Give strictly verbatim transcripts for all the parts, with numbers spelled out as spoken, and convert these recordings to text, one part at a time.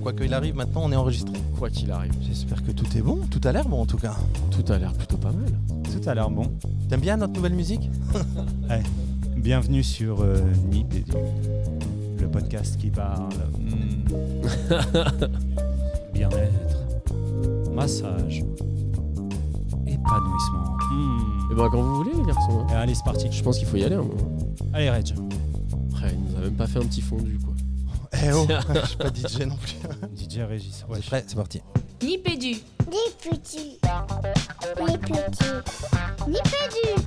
quoi qu'il arrive, maintenant on est enregistré. Quoi qu'il arrive. J'espère que tout est bon, tout a l'air bon en tout cas. Tout a l'air plutôt pas mal. Tout a l'air bon. T'aimes bien notre nouvelle musique? Ouais. Bienvenue sur euh, Nipédu, le podcast qui parle mmh. bien-être, massage, épanouissement. Mmh. Et ben quand vous voulez les garçons. Hein. Allez c'est parti. Je pense qu'il faut y aller. Hein, allez Reg. Après il nous a même pas fait un petit fondu quoi. Eh oh, je suis pas D J non plus. D J Régis. Ouais, c'est prêt, c'est parti. Nipédu. Nipédu. Nipédu. Nipédu.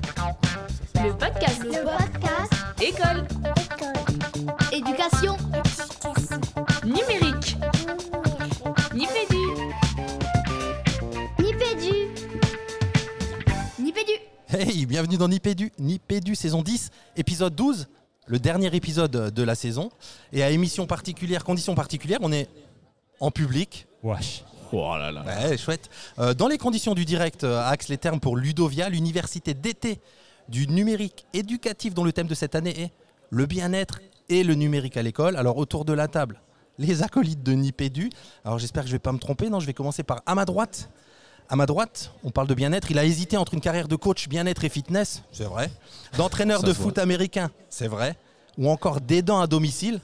Le podcast. Le podcast. École. École. Éducation. Éducation. Numérique. Nipédu. Nipédu. Nipédu. Hey, bienvenue dans Nipédu. Nipédu saison dix, épisode douze. Le dernier épisode de la saison. Et à émission particulière, conditions particulières, on est en public. Wesh. Oh là là. Ouais, chouette. Euh, dans les conditions du direct, euh, Axe les termes pour Ludovia, l'université d'été du numérique éducatif dont le thème de cette année est le bien-être et le numérique à l'école. Alors autour de la table, les acolytes de Nipédu. Alors j'espère que je ne vais pas me tromper. Non, je vais commencer par à ma droite. À ma droite, on parle de bien-être. Il a hésité entre une carrière de coach bien-être et fitness, c'est vrai, d'entraîneur de foot américain, c'est vrai, ou encore d'aidant à domicile,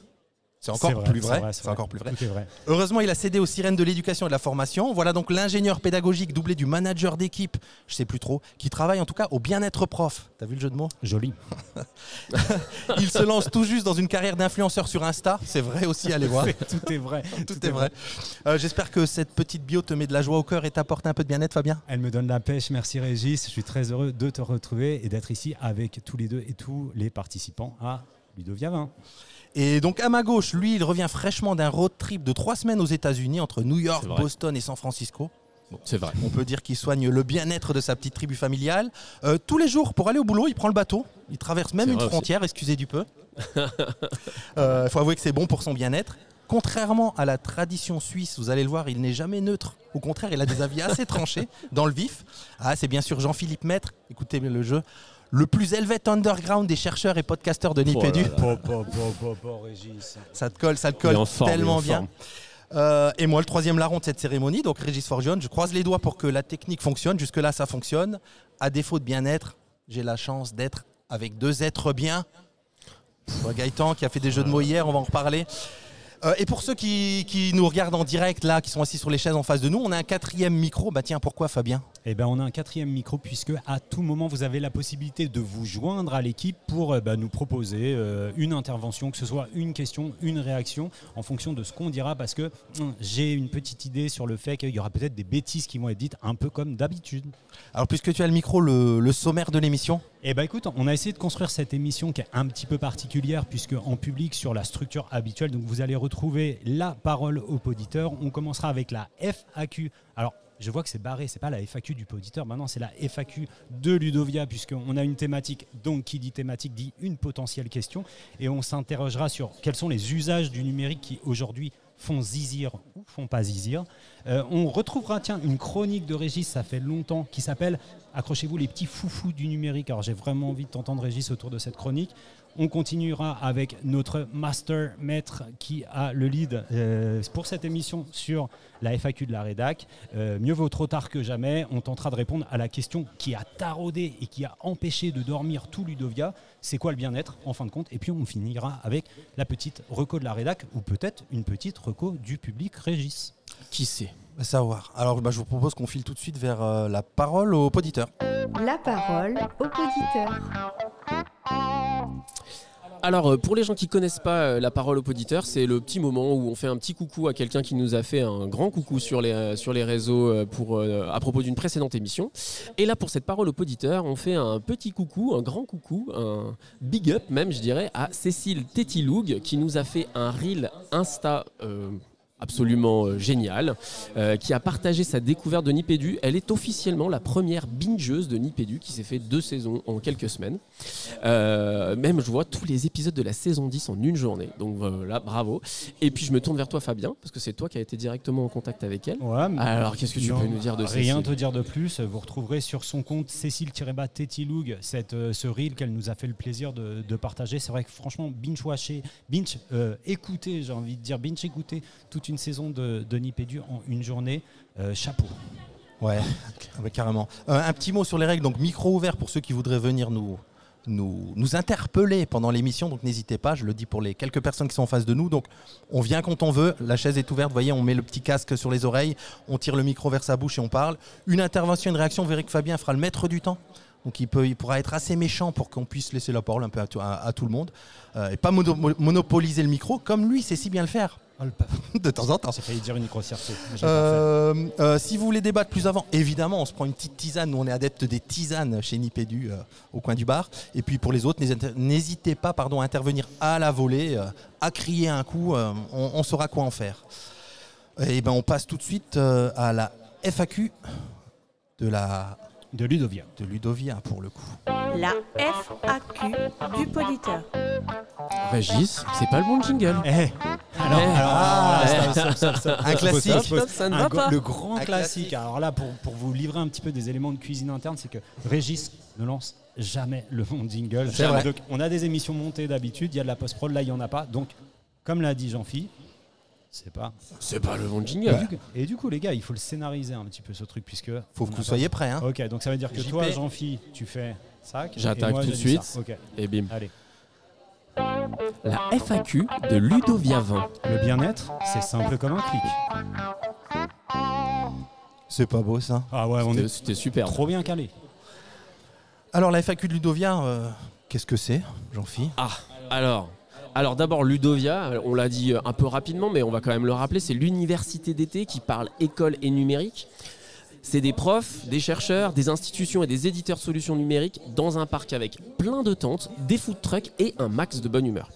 c'est encore c'est vrai, plus vrai. C'est vrai, c'est c'est vrai. Encore plus vrai. vrai. Heureusement, il a cédé aux sirènes de l'éducation et de la formation. Voilà donc l'ingénieur pédagogique doublé du manager d'équipe, je sais plus trop, qui travaille en tout cas au bien-être prof. T'as vu le jeu de mots ? Joli. Il se lance tout juste dans une carrière d'influenceur sur Insta. C'est vrai aussi, allez voir. Tout est vrai. Tout, tout est vrai. vrai. Euh, j'espère que cette petite bio te met de la joie au cœur et t'apporte un peu de bien-être, Fabien. Elle me donne la pêche. Merci Régis. Je suis très heureux de te retrouver et d'être ici avec tous les deux et tous les participants à Ludovia vingt. Et donc à ma gauche, lui, il revient fraîchement d'un road trip de trois semaines aux États-Unis entre New York, Boston et San Francisco. Bon, c'est vrai. On peut dire qu'il soigne le bien-être de sa petite tribu familiale. Euh, tous les jours, pour aller au boulot, il prend le bateau. Il traverse même c'est une frontière, aussi. Excusez du peu. Il euh, faut avouer que c'est bon pour son bien-être. Contrairement à la tradition suisse, vous allez le voir, il n'est jamais neutre. Au contraire, il a des avis assez tranchés, dans le vif. Ah, c'est bien sûr Jean-Philippe Maître. Écoutez le jeu. Le plus élevé underground des chercheurs et podcasteurs de Nipédu. Oh po, po, po, po, po, Régis. Ça te colle, ça te colle forme, tellement bien. Euh, et moi, le troisième larron de cette cérémonie, donc Régis Forgione, je croise les doigts pour que la technique fonctionne. Jusque-là, ça fonctionne. À défaut de bien-être, j'ai la chance d'être avec deux êtres bien. Bon, Gaëtan qui a fait des jeux de mots hier, on va en reparler. Euh, et pour ceux qui, qui nous regardent en direct, là, qui sont assis sur les chaises en face de nous, on a un quatrième micro. Bah tiens, pourquoi Fabien ? Eh ben, on a un quatrième micro puisque à tout moment, vous avez la possibilité de vous joindre à l'équipe pour euh, bah, nous proposer euh, une intervention, que ce soit une question, une réaction, en fonction de ce qu'on dira. Parce que hum, j'ai une petite idée sur le fait qu'il y aura peut-être des bêtises qui vont être dites, un peu comme d'habitude. Alors, puisque tu as le micro, le, le sommaire de l'émission ? Eh ben, écoute, on a essayé de construire cette émission qui est un petit peu particulière puisque en public sur la structure habituelle. Donc, vous allez trouver la parole au poditeur. On commencera avec la F A Q. Alors, je vois que c'est barré, c'est pas la F A Q du poditeur, maintenant c'est la F A Q de Ludovia, puisqu'on a une thématique, donc qui dit thématique dit une potentielle question, et on s'interrogera sur quels sont les usages du numérique qui aujourd'hui font zizir ou font pas zizir. Euh, on retrouvera, tiens, une chronique de Régis, ça fait longtemps, qui s'appelle « Accrochez-vous les petits foufous du numérique ». Alors j'ai vraiment envie de t'entendre, Régis, autour de cette chronique. On continuera avec notre master maître qui a le lead euh, pour cette émission sur la F A Q de la rédac. Euh, mieux vaut trop tard que jamais. On tentera de répondre à la question qui a taraudé et qui a empêché de dormir tout Ludovia. C'est quoi le bien-être en fin de compte ? Et puis on finira avec la petite reco de la rédac ou peut-être une petite reco du public, Régis. Qui sait ? À savoir. Alors bah, je vous propose qu'on file tout de suite vers euh, la parole au poditeur. La parole au poditeur. Alors, pour les gens qui ne connaissent pas la parole au poditeur, c'est le petit moment où on fait un petit coucou à quelqu'un qui nous a fait un grand coucou sur les, sur les réseaux pour, à propos d'une précédente émission. Et là, pour cette parole au poditeur, on fait un petit coucou, un grand coucou, un big up même, je dirais, à Cécile Tétilougue qui nous a fait un reel Insta euh, absolument euh, génial, euh, qui a partagé sa découverte de Nipédu. Elle est officiellement la première bingeuse de Nipédu qui s'est fait deux saisons en quelques semaines. Euh, même, je vois tous les épisodes de la saison dix en une journée. Donc euh, là, bravo. Et puis, je me tourne vers toi, Fabien, parce que c'est toi qui as été directement en contact avec elle. Ouais, alors, qu'est-ce que tu non, peux nous dire de Cécile ? Rien te dire de plus. Vous retrouverez sur son compte Cécile-Tétilougue cette, euh, ce reel qu'elle nous a fait le plaisir de, de partager. C'est vrai que franchement, binge-watcher, binge-écouter, euh, j'ai envie de dire binge-écouter toute une saison de, de Nipédu en une journée. Euh, chapeau. Ouais, ouais carrément. Euh, un petit mot sur les règles. Donc, micro ouvert pour ceux qui voudraient venir nous... Nous, nous interpeller pendant l'émission, donc n'hésitez pas, je le dis pour les quelques personnes qui sont en face de nous, donc on vient quand on veut, la chaise est ouverte, vous voyez, on met le petit casque sur les oreilles, on tire le micro vers sa bouche et on parle. Une intervention, une réaction, vous verrez que Fabien fera le maître du temps, donc il, peut, il pourra être assez méchant pour qu'on puisse laisser la parole un peu à, à, à tout le monde, euh, et pas mono, monopoliser le micro comme lui sait si bien le faire. De temps en temps. J'ai failli dire une grossièreté. Euh, euh, si vous voulez débattre plus avant, évidemment, on se prend une petite tisane. Nous, on est adepte des tisanes chez Nipédu euh, au coin du bar. Et puis pour les autres, n'hésitez pas pardon, à intervenir à la volée, euh, à crier un coup. Euh, on, on saura quoi en faire. Et ben, on passe tout de suite euh, à la F A Q de la... De Ludovia. De Ludovia, pour le coup. La F A Q du Politeur. Régis, c'est pas le bon jingle. Eh Alors, un classique. Ça ne va pas. Le grand un classique. classique. Alors là, pour, pour vous livrer un petit peu des éléments de cuisine interne, c'est que Régis ne lance jamais le bon jingle. C'est vrai. Donc, on a des émissions montées d'habitude, il y a de la post-prod, là, il n'y en a pas. Donc, comme l'a dit Jean-Philippe, C'est pas. C'est pas le bon jingle. Ouais. Et du coup, les gars, il faut le scénariser un petit peu ce truc, puisque. Faut que vous soyez prêts. Hein. Ok, donc ça veut dire que J P. Toi, Jean-Phi, tu fais ça. J'attaque moi, tout de suite. Okay. Et bim. Allez. La F A Q de Ludovia vingt. Le bien-être, c'est simple comme un clic. C'est pas beau ça. Ah ouais, on c'était, est. C'était super. Trop bien calé. Alors la F A Q de Ludovia, euh, qu'est-ce que c'est, Jean-Phi ? Ah, alors. Alors d'abord Ludovia, on l'a dit un peu rapidement mais on va quand même le rappeler, c'est l'université d'été qui parle école et numérique. C'est des profs, des chercheurs, des institutions et des éditeurs de solutions numériques dans un parc avec plein de tentes, des food trucks et un max de bonne humeur.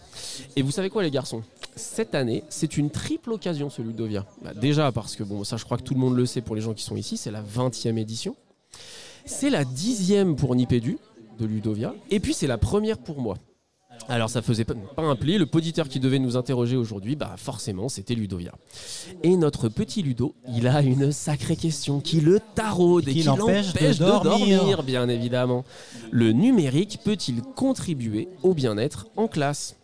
Et vous savez quoi les garçons ? Cette année, c'est une triple occasion ce Ludovia. Bah, déjà parce que bon, ça je crois que tout le monde le sait pour les gens qui sont ici, c'est la vingtième édition. C'est la dixième pour Nipédu de Ludovia et puis c'est la première pour moi. Alors ça faisait pas un pli, le poditeur qui devait nous interroger aujourd'hui, bah forcément c'était Ludovia. Et notre petit Ludo, il a une sacrée question qui le taraude et, et qui l'empêche, l'empêche de, dormir. de dormir, bien évidemment. Le numérique peut-il contribuer au bien-être en classe ?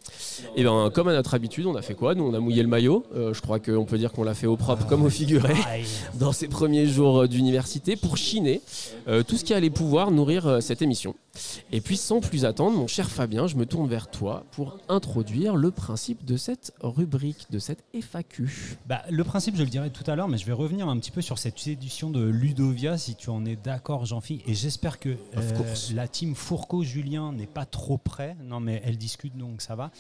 Et bien comme à notre habitude, on a fait quoi ? Nous on a mouillé le maillot, euh, je crois qu'on peut dire qu'on l'a fait au propre comme au figuré, dans ces premiers jours d'université pour chiner euh, tout ce qui allait pouvoir nourrir euh, cette émission. Et puis sans plus attendre, mon cher Fabien, je me tourne vers toi pour introduire le principe de cette rubrique, de cette F A Q. Bah, le principe, je le dirai tout à l'heure, mais je vais revenir un petit peu sur cette édition de Ludovia, si tu en es d'accord, Jean-Philippe. Et j'espère que euh, la team Fourcaud-Julien n'est pas trop près. Non, mais elle discute, donc ça va.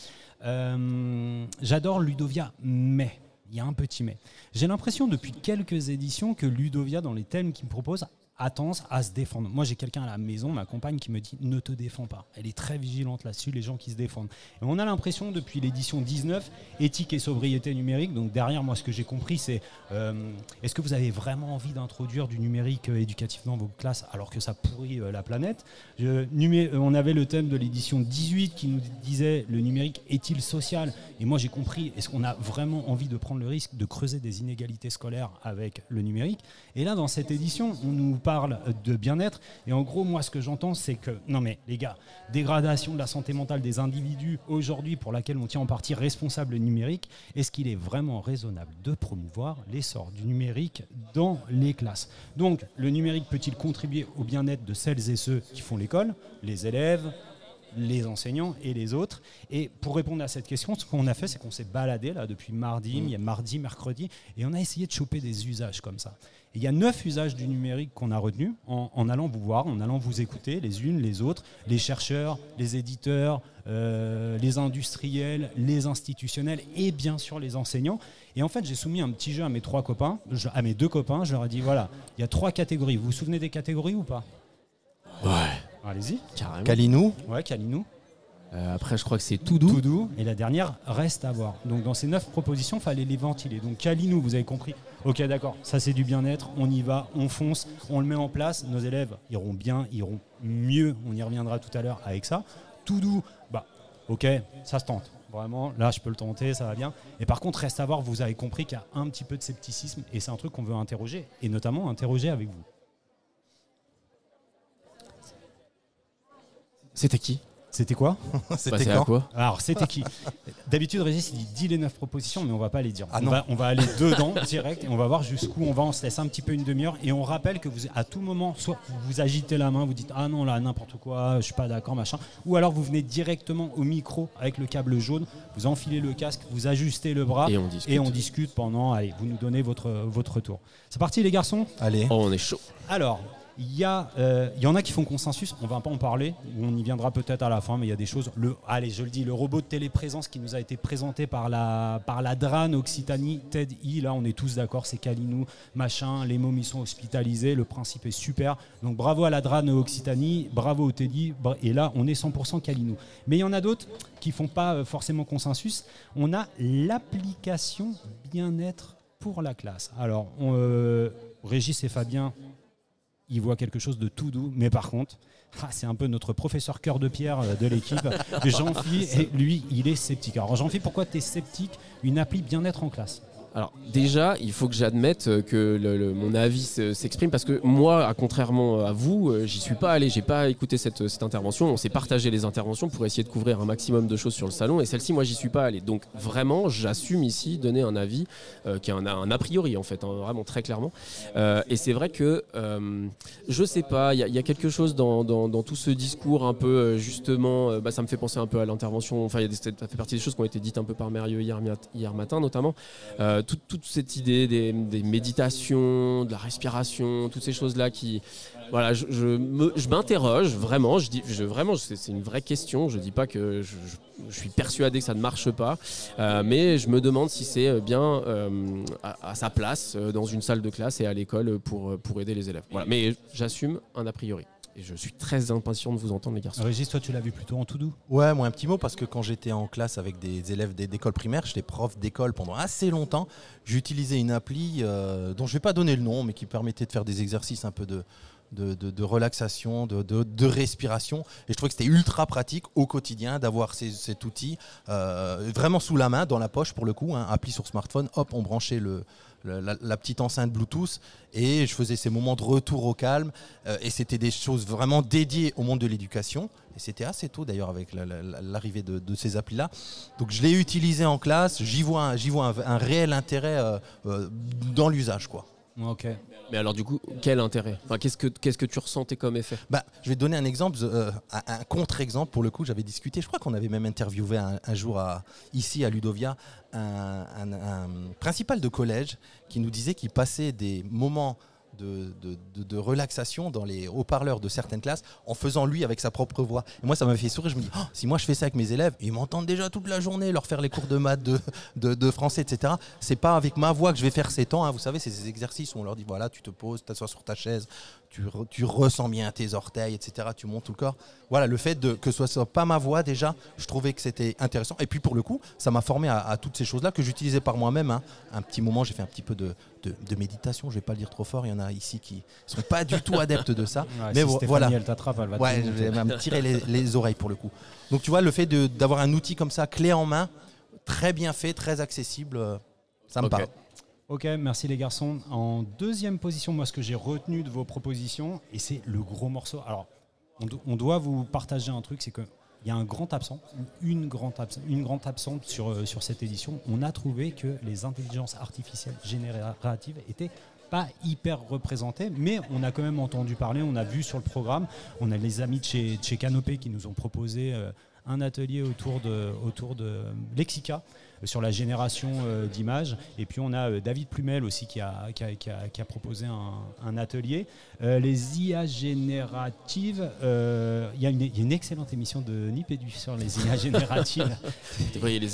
Euh, j'adore Ludovia, mais il y a un petit mais. J'ai l'impression depuis quelques éditions que Ludovia, dans les thèmes qu'il me propose, a tendance à se défendre. Moi, j'ai quelqu'un à la maison, ma compagne, qui me dit « ne te défends pas ». Elle est très vigilante là-dessus, les gens qui se défendent. Et on a l'impression, depuis l'édition dix-neuf, éthique et sobriété numérique, donc derrière moi, ce que j'ai compris, c'est euh, « est-ce que vous avez vraiment envie d'introduire du numérique euh, éducatif dans vos classes alors que ça pourrit euh, la planète ?» Je, numé- euh, On avait le thème de l'édition dix-huit qui nous disait « le numérique est-il social ?» Et moi, j'ai compris, est-ce qu'on a vraiment envie de prendre le risque de creuser des inégalités scolaires avec le numérique ? Et là, dans cette édition, on nous parle parle de bien-être et en gros moi ce que j'entends c'est que non mais les gars, dégradation de la santé mentale des individus aujourd'hui pour laquelle on tient en partie responsable numérique, est-ce qu'il est vraiment raisonnable de promouvoir l'essor du numérique dans les classes ? Donc le numérique peut-il contribuer au bien-être de celles et ceux qui font l'école, les élèves, les enseignants et les autres. Et pour répondre à cette question, ce qu'on a fait, c'est qu'on s'est baladé là depuis mardi, mmh. mardi, mercredi, et on a essayé de choper des usages comme ça. Et il y a neuf usages du numérique qu'on a retenus en, en allant vous voir, en allant vous écouter les unes, les autres, les chercheurs, les éditeurs, euh, les industriels, les institutionnels et bien sûr les enseignants. Et en fait, j'ai soumis un petit jeu à mes trois copains, à mes deux copains. Je leur ai dit voilà, il y a trois catégories. Vous vous souvenez des catégories ou pas ? Ouais. Allez-y. Carrément. Calinou. Ouais, Calinou. Euh, après, je crois que c'est tout doux. Tout doux. Et la dernière, reste à voir. Donc, dans ces neuf propositions, il fallait les ventiler. Donc, Calinou, vous avez compris. Ok, d'accord. Ça, c'est du bien-être. On y va, on fonce, on le met en place. Nos élèves iront bien, iront mieux. On y reviendra tout à l'heure avec ça. Tout doux, bah, ok, ça se tente. Vraiment, là, je peux le tenter, ça va bien. Et par contre, reste à voir, vous avez compris qu'il y a un petit peu de scepticisme. Et c'est un truc qu'on veut interroger. Et notamment, interroger avec vous. C'était qui ? C'était quoi C'était bah, quand quoi Alors, c'était qui D'habitude, Régis, il dit dix les neuf propositions, mais on ne va pas les dire. Ah, on, va, on va aller dedans, direct, et on va voir jusqu'où on va. On se laisse un petit peu une demi-heure. Et on rappelle que vous, à tout moment, soit vous agitez la main, vous dites « Ah non, là, n'importe quoi, je ne suis pas d'accord, machin », ou alors vous venez directement au micro avec le câble jaune, vous enfilez le casque, vous ajustez le bras, et on discute, et on discute pendant... Allez, vous nous donnez votre, votre retour. C'est parti, les garçons. Allez. Oh, on est chaud. Alors... Il y, a, euh, il y en a qui font consensus, on ne va pas en parler, on y viendra peut-être à la fin, mais il y a des choses. Le, allez, je le dis, le robot de téléprésence qui nous a été présenté par la, par la Drane Occitanie, T E D I, là on est tous d'accord, c'est Calinou, machin, les mômes ils sont hospitalisés, le principe est super. Donc bravo à la Drane Occitanie, bravo au T E D I, et là on est cent pour cent Calinou. Mais il y en a d'autres qui ne font pas forcément consensus. On a l'application bien-être pour la classe. Alors, on, euh, Régis et Fabien... Il voit quelque chose de tout doux, mais par contre, ah, c'est un peu notre professeur cœur de pierre de l'équipe, Jean-Philippe, lui, il est sceptique. Alors Jean-Philippe, pourquoi tu es sceptique une appli bien-être en classe? Alors déjà, il faut que j'admette que le, le, mon avis s'exprime parce que moi, contrairement à vous, j'y suis pas allé, j'ai pas écouté cette, cette intervention. On s'est partagé les interventions pour essayer de couvrir un maximum de choses sur le salon et celle-ci, moi, j'y suis pas allé. Donc vraiment, j'assume ici donner un avis euh, qui est un, un a priori en fait, hein, vraiment très clairement. Euh, et c'est vrai que euh, je sais pas, il y, y a quelque chose dans, dans, dans tout ce discours un peu justement, euh, bah, ça me fait penser un peu à l'intervention. Enfin, y a des, ça fait partie des choses qui ont été dites un peu par Mérieux hier, hier matin notamment. Euh, Toute, toute cette idée des, des méditations, de la respiration, toutes ces choses-là qui... Voilà, je, je, me, je m'interroge vraiment, je dis, je, vraiment c'est, c'est une vraie question, je ne dis pas que je, je, je suis persuadé que ça ne marche pas, euh, mais je me demande si c'est bien euh, à, à sa place dans une salle de classe et à l'école pour, pour aider les élèves. Voilà, mais j'assume un a priori. Et je suis très impatient de vous entendre, les garçons. Régis, toi, tu l'as vu plutôt en tout doux? Ouais, moi, un petit mot, parce que quand j'étais en classe avec des élèves d'école primaire, j'étais prof d'école pendant assez longtemps. J'utilisais une appli euh, dont je ne vais pas donner le nom, mais qui permettait de faire des exercices un peu de, de, de, de relaxation, de, de, de respiration. Et je trouvais que c'était ultra pratique au quotidien d'avoir ces, cet outil euh, vraiment sous la main, dans la poche pour le coup, hein, appli sur smartphone, hop, on branchait le... La, la petite enceinte Bluetooth et je faisais ces moments de retour au calme euh, et c'était des choses vraiment dédiées au monde de l'éducation et c'était assez tôt d'ailleurs avec la, la, l'arrivée de, de ces applis là, donc je l'ai utilisé en classe, j'y vois un, j'y vois un, un réel intérêt euh, euh, dans l'usage quoi. Ok. Mais alors du coup, quel intérêt? Enfin, qu'est-ce que qu'est-ce que tu ressentais comme effet? Bah, je vais te donner un exemple, euh, un contre-exemple pour le coup. J'avais discuté, je crois qu'on avait même interviewé un, un jour à, ici à Ludovia un, un, un principal de collège qui nous disait qu'il passait des moments de, de, de, de relaxation dans les haut-parleurs de certaines classes en faisant lui avec sa propre voix. Et moi, ça m'a fait sourire. Je me dis, oh, si moi je fais ça avec mes élèves, ils m'entendent déjà toute la journée, leur faire les cours de maths, de, de, de français, et cetera. C'est pas avec ma voix que je vais faire ces temps. Hein. Vous savez, c'est ces exercices où on leur dit, voilà, tu te poses, t'assois sur ta chaise, tu, re, tu ressens bien tes orteils, et cetera. Tu montes tout le corps. Voilà, le fait de, que ce soit pas ma voix, déjà, je trouvais que c'était intéressant. Et puis pour le coup, ça m'a formé à, à toutes ces choses-là que j'utilisais par moi-même. Hein. Un petit moment, j'ai fait un petit peu de, de, de méditation. Je vais pas le dire trop fort. Il y en a ici qui sont pas du tout adeptes de ça, ouais, mais si Stéphanie, voilà, elle t'attrape, elle va te ouais, je vais même tirer les, les oreilles pour le coup. Donc tu vois, le fait de, d'avoir un outil comme ça, clé en main, très bien fait, très accessible, ça me okay. parle. Ok, merci les garçons. En deuxième position, moi ce que j'ai retenu de vos propositions, et c'est le gros morceau. Alors, on, do- on doit vous partager un truc, c'est que il y a un grand absent, une grande absente, une grande absente sur euh, sur cette édition. On a trouvé que les intelligences artificielles génératives étaient pas hyper représenté, mais on a quand même entendu parler, on a vu sur le programme, on a les amis de chez, de chez Canopé qui nous ont proposé euh, un atelier autour de, autour de Lexica euh, sur la génération euh, d'images, et puis on a euh, David Plumel aussi qui a, qui a, qui a, qui a proposé un, un atelier. Euh, les I A génératives, il euh, y, y a une excellente émission de Nipédu sur les I A génératives,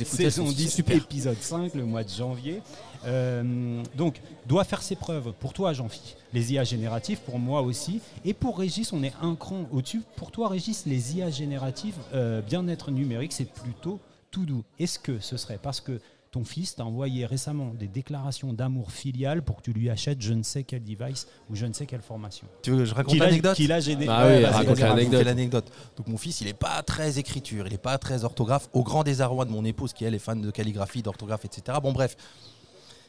saison dix, super. Épisode cinq, le mois de janvier. Euh, donc, doit faire ses preuves. Pour toi, Jean-Phi, les I A génératives, pour moi aussi. Et pour Régis, on est un cran au-dessus. Pour toi, Régis, les I A génératives, euh, bien-être numérique, c'est plutôt tout doux. Est-ce que ce serait parce que ton fils t'a envoyé récemment des déclarations d'amour filial pour que tu lui achètes je ne sais quel device ou je ne sais quelle formation? Tu veux que je raconte qu'il l'anecdote a, qu'il a gêné. Ah ouais, oui, raconte l'anecdote. l'anecdote. Donc mon fils, il n'est pas très écriture, il n'est pas très orthographe, au grand désarroi de mon épouse qui, elle, est fan de calligraphie, d'orthographe, et cetera. Bon, bref.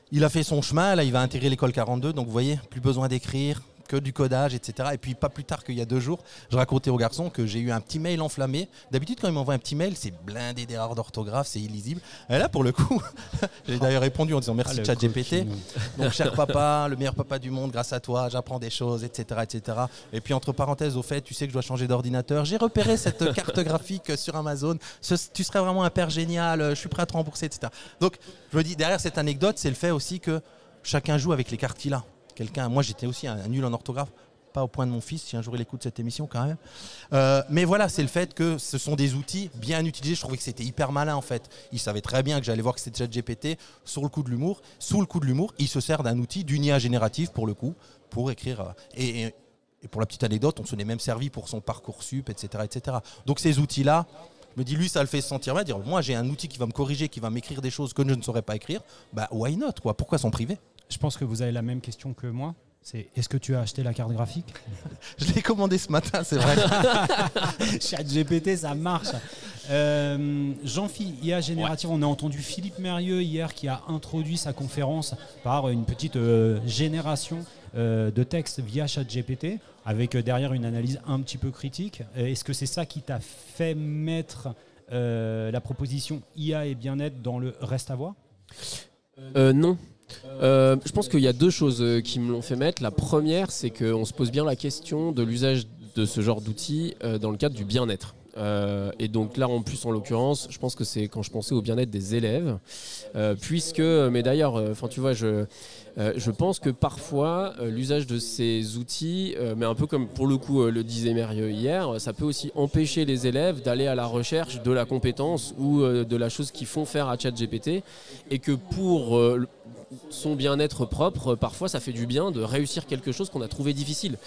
Il a fait son chemin, là il va intégrer l'école quarante-deux, donc vous voyez, plus besoin d'écrire, que du codage, et cetera. Et puis pas plus tard qu'il y a deux jours, je racontais aux garçons que j'ai eu un petit mail enflammé. D'habitude, quand ils m'envoient un petit mail, c'est blindé d'erreurs d'orthographe, c'est illisible. Et là, pour le coup, j'ai d'ailleurs répondu en disant merci ah, ChatGPT. Donc, cher papa, le meilleur papa du monde, grâce à toi, j'apprends des choses, et cetera, et cetera. Et puis entre parenthèses, au fait, tu sais que je dois changer d'ordinateur. J'ai repéré cette carte graphique sur Amazon. Ce, tu serais vraiment un père génial. Je suis prêt à te rembourser, et cetera. Donc, je me dis derrière cette anecdote, c'est le fait aussi que chacun joue avec les cartes qu'il a. Quelqu'un, moi j'étais aussi un, un nul en orthographe, pas au point de mon fils, si un jour il écoute cette émission quand même. Euh, mais voilà, c'est le fait que ce sont des outils bien utilisés. Je trouvais que c'était hyper malin en fait. Il savait très bien que j'allais voir que c'était ChatGPT sur le coup de l'humour. Sous le coup de l'humour, il se sert d'un outil, d'une I A générative pour le coup, pour écrire. Et, et, et pour la petite anecdote, on s'en est même servi pour son parcours sup, et cetera, et cetera. Donc ces outils-là, je me dis, lui, ça le fait se sentir mal, dire moi j'ai un outil qui va me corriger, qui va m'écrire des choses que je ne saurais pas écrire. Bah why not quoi ? Pourquoi s'en priver ? Je pense que vous avez la même question que moi. C'est est-ce que tu as acheté la carte graphique ? Je l'ai commandée ce matin, c'est vrai. ChatGPT, ça marche. Euh, Jean-Philippe, I A générative, ouais. On a entendu Philippe Mérieux hier qui a introduit sa conférence par une petite euh, génération euh, de textes via ChatGPT, avec euh, derrière une analyse un petit peu critique. Euh, est-ce que c'est ça qui t'a fait mettre euh, la proposition I A et bien-être dans le reste à voir ? euh, Non. Euh, je pense qu'il y a deux choses qui me l'ont fait mettre. La première, c'est qu'on se pose bien la question de l'usage de ce genre d'outils dans le cadre du bien-être. Euh, et donc là en plus en l'occurrence je pense que c'est quand je pensais au bien-être des élèves euh, puisque mais d'ailleurs enfin euh, tu vois je, euh, je pense que parfois euh, l'usage de ces outils euh, mais un peu comme pour le coup euh, le disait Mérieux hier, ça peut aussi empêcher les élèves d'aller à la recherche de la compétence ou euh, de la chose qu'ils font faire à ChatGPT et que pour euh, son bien-être propre parfois ça fait du bien de réussir quelque chose qu'on a trouvé difficile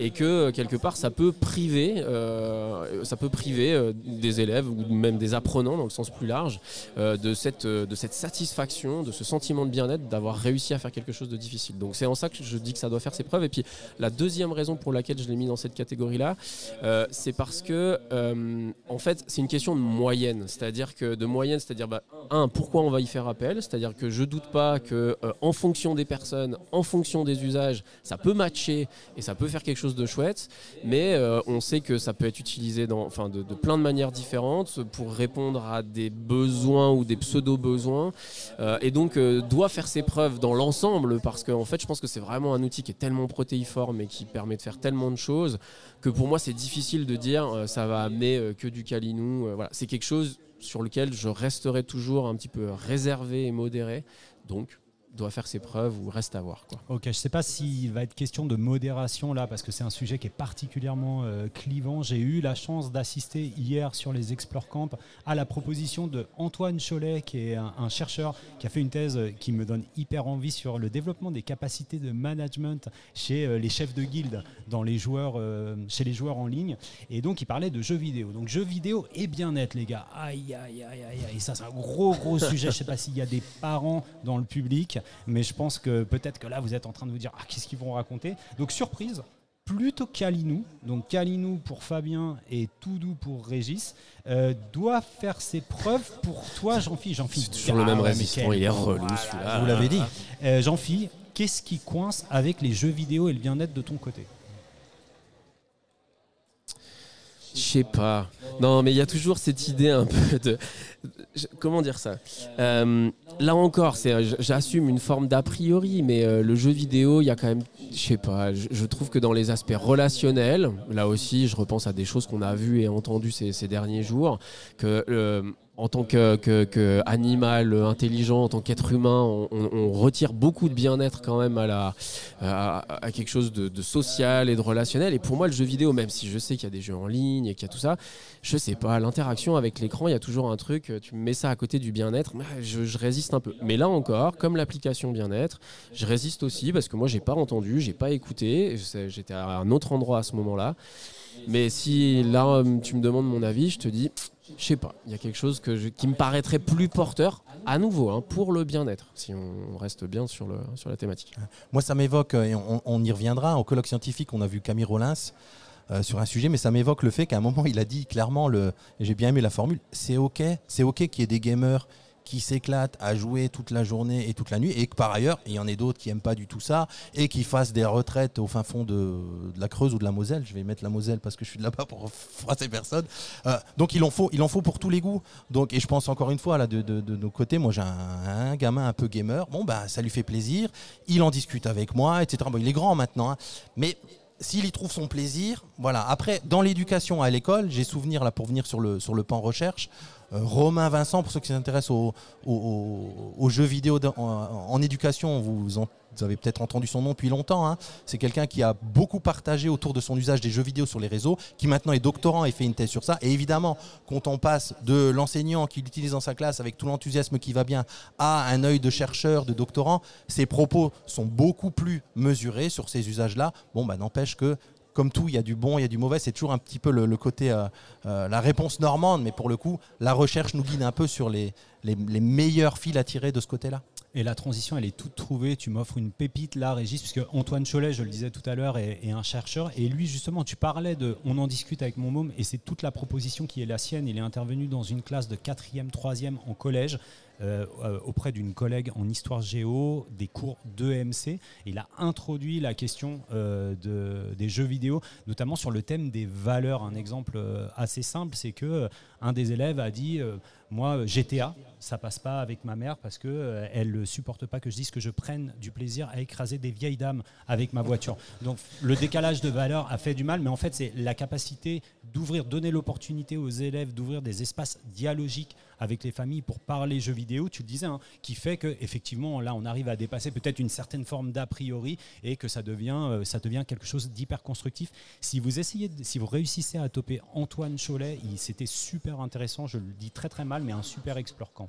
et que quelque part ça peut priver euh, ça peut priver des élèves ou même des apprenants dans le sens plus large euh, de, cette, euh, de cette satisfaction, de ce sentiment de bien-être d'avoir réussi à faire quelque chose de difficile. Donc c'est en ça que je dis que ça doit faire ses preuves. Et puis la deuxième raison pour laquelle je l'ai mis dans cette catégorie là euh, c'est parce que euh, en fait c'est une question de moyenne, c'est-à-dire que de moyenne c'est-à-dire bah, un, pourquoi on va y faire appel, c'est-à-dire que je doute pas que euh, en fonction des personnes, en fonction des usages, ça peut matcher et ça peut faire quelque chose de chouette, mais euh, on sait que ça peut être utilisé dans, enfin, de, de plein de manières différentes pour répondre à des besoins ou des pseudo-besoins euh, et donc euh, doit faire ses preuves dans l'ensemble parce qu'en en fait je pense que c'est vraiment un outil qui est tellement protéiforme et qui permet de faire tellement de choses que pour moi c'est difficile de dire euh, ça va amener euh, que du calinou euh, voilà. C'est quelque chose sur lequel je resterai toujours un petit peu réservé et modéré, donc doit faire ses preuves ou reste à voir, quoi. Ok, je ne sais pas s'il va être question de modération là, parce que c'est un sujet qui est particulièrement euh, clivant. J'ai eu la chance d'assister hier sur les Explore Camp à la proposition de Antoine Chollet, qui est un, un chercheur qui a fait une thèse qui me donne hyper envie sur le développement des capacités de management chez euh, les chefs de guilde, dans les joueurs, euh, chez les joueurs en ligne. Et donc, il parlait de jeux vidéo. Donc, jeux vidéo et bien-être, les gars. Aïe, aïe, aïe, aïe, aïe. Ça, c'est un gros, gros sujet. Je ne sais pas s'il y a des parents dans le public, mais je pense que peut-être que là vous êtes en train de vous dire ah, qu'est-ce qu'ils vont raconter. Donc surprise, plutôt Calinou, donc Calinou pour Fabien et Toudou pour Régis, euh, doit faire ses preuves pour toi Jean-Philippe. Jean-Philippe, c'est toujours le même résistant, il est relou celui-là. Je vous l'avais dit. Euh, Jean-Philippe, qu'est-ce qui coince avec les jeux vidéo et le bien-être de ton côté ? Je sais pas. Non, mais il y a toujours cette idée un peu de... Comment dire ça ? euh, Là encore, c'est, j'assume une forme d'a priori, mais euh, le jeu vidéo, il y a quand même... Je sais pas, je trouve que dans les aspects relationnels, là aussi, je repense à des choses qu'on a vues et entendues ces, ces derniers jours, que... Euh, en tant que, que, que animal intelligent, en tant qu'être humain, on, on, on retire beaucoup de bien-être quand même à, la, à, à quelque chose de, de social et de relationnel. Et pour moi, le jeu vidéo, même si je sais qu'il y a des jeux en ligne et qu'il y a tout ça, je sais pas, l'interaction avec l'écran, il y a toujours un truc, tu mets ça à côté du bien-être, je, je résiste un peu. Mais là encore, comme l'application bien-être, je résiste aussi parce que moi, j'ai pas entendu, j'ai pas écouté, j'étais à un autre endroit à ce moment-là. Mais si là, tu me demandes mon avis, je te dis... Je sais pas, il y a quelque chose que je, qui me paraîtrait plus porteur, à nouveau, hein, pour le bien-être, si on reste bien sur, le, sur la thématique. Moi, ça m'évoque, et on, on y reviendra, au colloque scientifique, on a vu Camille Rollins euh, sur un sujet, mais ça m'évoque le fait qu'à un moment, il a dit clairement, le, et j'ai bien aimé la formule, c'est OK, c'est OK qu'il y ait des gamers qui s'éclatent à jouer toute la journée et toute la nuit, et que par ailleurs, il y en a d'autres qui n'aiment pas du tout ça, et qui fassent des retraites au fin fond de, de la Creuse ou de la Moselle. Je vais mettre la Moselle parce que je suis de là-bas pour froisser personne. Euh, donc il en faut, il en faut pour tous les goûts. Donc, et je pense encore une fois, là, de, de, de nos côtés, moi j'ai un, un gamin un peu gamer, bon bah ça lui fait plaisir, il en discute avec moi, et cetera. Bon, il est grand maintenant, hein, mais... s'il y trouve son plaisir, voilà. Après, dans l'éducation à l'école, j'ai souvenir, là, pour venir sur le, sur le pan recherche, euh, Romain Vincent, pour ceux qui s'intéressent aux, aux, aux jeux vidéo de, en, en éducation, vous, en, vous avez peut-être entendu son nom depuis longtemps, hein. C'est quelqu'un qui a beaucoup partagé autour de son usage des jeux vidéo sur les réseaux, qui maintenant est doctorant et fait une thèse sur ça. Et évidemment, quand on passe de l'enseignant qui l'utilise dans sa classe avec tout l'enthousiasme qui va bien à un œil de chercheur, de doctorant, ses propos sont beaucoup plus mesurés sur ces usages-là. Bon, bah, n'empêche que, comme tout, il y a du bon, il y a du mauvais. C'est toujours un petit peu le, le côté, euh, euh, la réponse normande, mais pour le coup, la recherche nous guide un peu sur les, les, les meilleurs fils à tirer de ce côté-là. Et la transition, elle est toute trouvée. Tu m'offres une pépite là, Régis, puisque Antoine Chollet, je le disais tout à l'heure, est, est un chercheur. Et lui, justement, tu parlais de « on en discute avec mon môme » et c'est toute la proposition qui est la sienne. Il est intervenu dans une classe de quatrième, troisième en collège, euh, auprès d'une collègue en histoire géo, des cours d'E M C. Il a introduit la question euh, de, des jeux vidéo, notamment sur le thème des valeurs. Un exemple assez simple, c'est qu'un des élèves a dit euh, « moi, G T A ». Ça passe pas avec ma mère parce qu'elle ne supporte pas que je dise que je prenne du plaisir à écraser des vieilles dames avec ma voiture. Donc le décalage de valeurs a fait du mal, mais en fait c'est la capacité d'ouvrir, donner l'opportunité aux élèves d'ouvrir des espaces dialogiques avec les familles pour parler jeux vidéo, tu le disais, hein, qui fait qu'effectivement là on arrive à dépasser peut-être une certaine forme d'a priori et que ça devient, ça devient quelque chose d'hyper constructif. Si vous, essayez, si vous réussissez à toper Antoine Chollet, il, c'était super intéressant, je le dis très très mal, mais un super explore camp.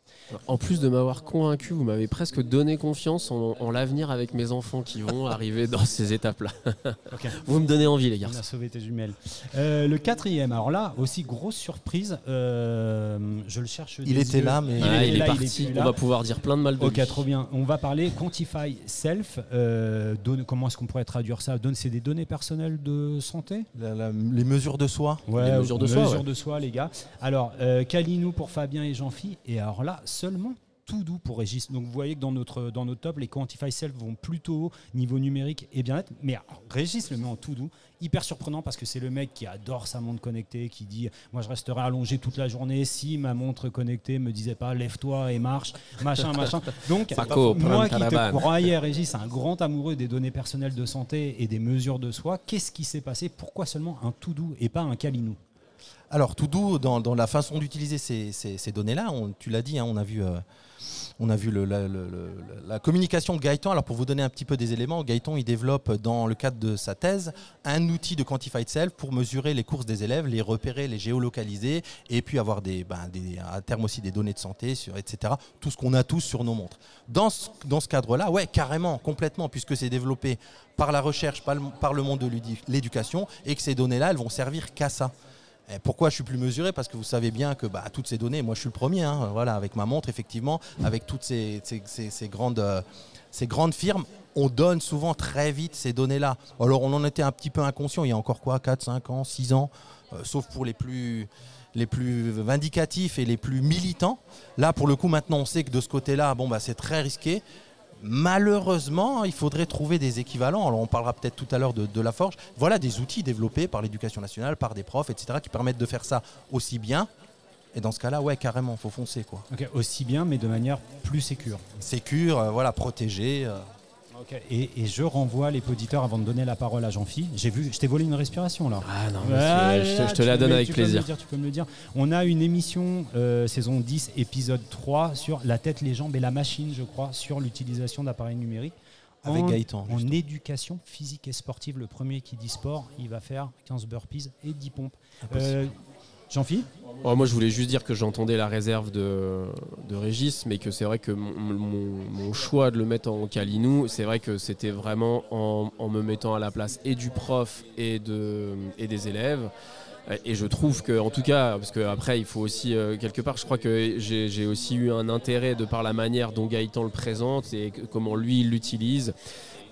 En plus de m'avoir convaincu, vous m'avez presque donné confiance en, en l'avenir avec mes enfants qui vont arriver dans ces étapes-là. Okay. Vous me donnez envie, les garçons. On a sauvé tes jumelles. Euh, le quatrième, alors là, aussi grosse surprise, euh, je le cherche. Il était yeux. là, mais il, ah, est, il là, est parti. Il est on va pouvoir dire plein de mal de lui. Ok, trop bien. On va parler Quantify Self. Euh, donne, comment est-ce qu'on pourrait traduire ça ? Donne, c'est des données personnelles de santé ? la, la, Les mesures de soi. Ouais, les mesures de soi, mesures ouais. de soi, les gars. Alors, euh, Calinou pour Fabien et Jean-Philippe. Et alors là, seulement tout doux pour Régis. Donc vous voyez que dans notre, dans notre top, les Quantify Self vont plutôt haut, niveau numérique et bien-être. Mais alors, Régis le met en tout doux. Hyper surprenant parce que c'est le mec qui adore sa montre connectée, qui dit « moi je resterai allongé toute la journée si ma montre connectée me disait pas lève-toi et marche, machin, machin ». Donc Paco, moi qui te croyais, Régis, un grand amoureux des données personnelles de santé et des mesures de soi, qu'est-ce qui s'est passé ? Pourquoi seulement un tout doux et pas un Calinou ? Alors, tout doux dans, dans la façon d'utiliser ces, ces, ces données-là, on, tu l'as dit, hein, on a vu, euh, on a vu le, la, le, la communication de Gaëtan. Alors, pour vous donner un petit peu des éléments, Gaëtan, il développe dans le cadre de sa thèse un outil de Quantified Self pour mesurer les courses des élèves, les repérer, les géolocaliser et puis avoir des, ben, des, à terme aussi des données de santé, sur, et cetera. Tout ce qu'on a tous sur nos montres. Dans ce, dans ce cadre-là, ouais, carrément, complètement, puisque c'est développé par la recherche, par le, par le monde de l'éducation et que ces données-là, elles vont servir qu'à ça. Pourquoi je suis plus mesuré ? Parce que vous savez bien que bah, toutes ces données, moi je suis le premier, hein, voilà, avec ma montre, effectivement, avec toutes ces, ces, ces, ces, grandes, euh, ces grandes firmes, on donne souvent très vite ces données-là. Alors on en était un petit peu inconscient, il y a encore quoi, quatre, cinq ans, six ans, euh, sauf pour les plus, les plus vindicatifs et les plus militants. Là pour le coup maintenant on sait que de ce côté-là, bon, bah, c'est très risqué. Malheureusement, il faudrait trouver des équivalents. Alors, on parlera peut-être tout à l'heure de, de la forge. Voilà des outils développés par l'éducation nationale, par des profs, et cetera, qui permettent de faire ça aussi bien. Et dans ce cas-là, ouais, carrément, faut foncer, quoi. Okay, aussi bien, mais de manière plus sécure. Sécure, euh, voilà, protégée. Euh. Okay. Et, et je renvoie les auditeurs avant de donner la parole à Jean-Phi. J'ai vu, je t'ai volé une respiration là. Ah non, monsieur, ah, je, te, je te la donne avec tu plaisir. Peux dire, tu peux me le dire. On a une émission euh, saison dix, épisode trois sur la tête, les jambes et la machine, je crois, sur l'utilisation d'appareils numériques. Avec en, Gaëtan. En justement. Éducation physique et sportive, le premier qui dit sport, il va faire quinze burpees et dix pompes. Euh, Jean-Phi ? Oh, moi je voulais juste dire que j'entendais la réserve de, de Régis, mais que c'est vrai que mon, mon, mon choix de le mettre en Calinou, c'est vrai que c'était vraiment en, en me mettant à la place et du prof et, de, et des élèves. Et je trouve que, en tout cas, parce qu'après, il faut aussi, euh, quelque part, je crois que j'ai, j'ai aussi eu un intérêt de par la manière dont Gaëtan le présente et comment lui, il l'utilise.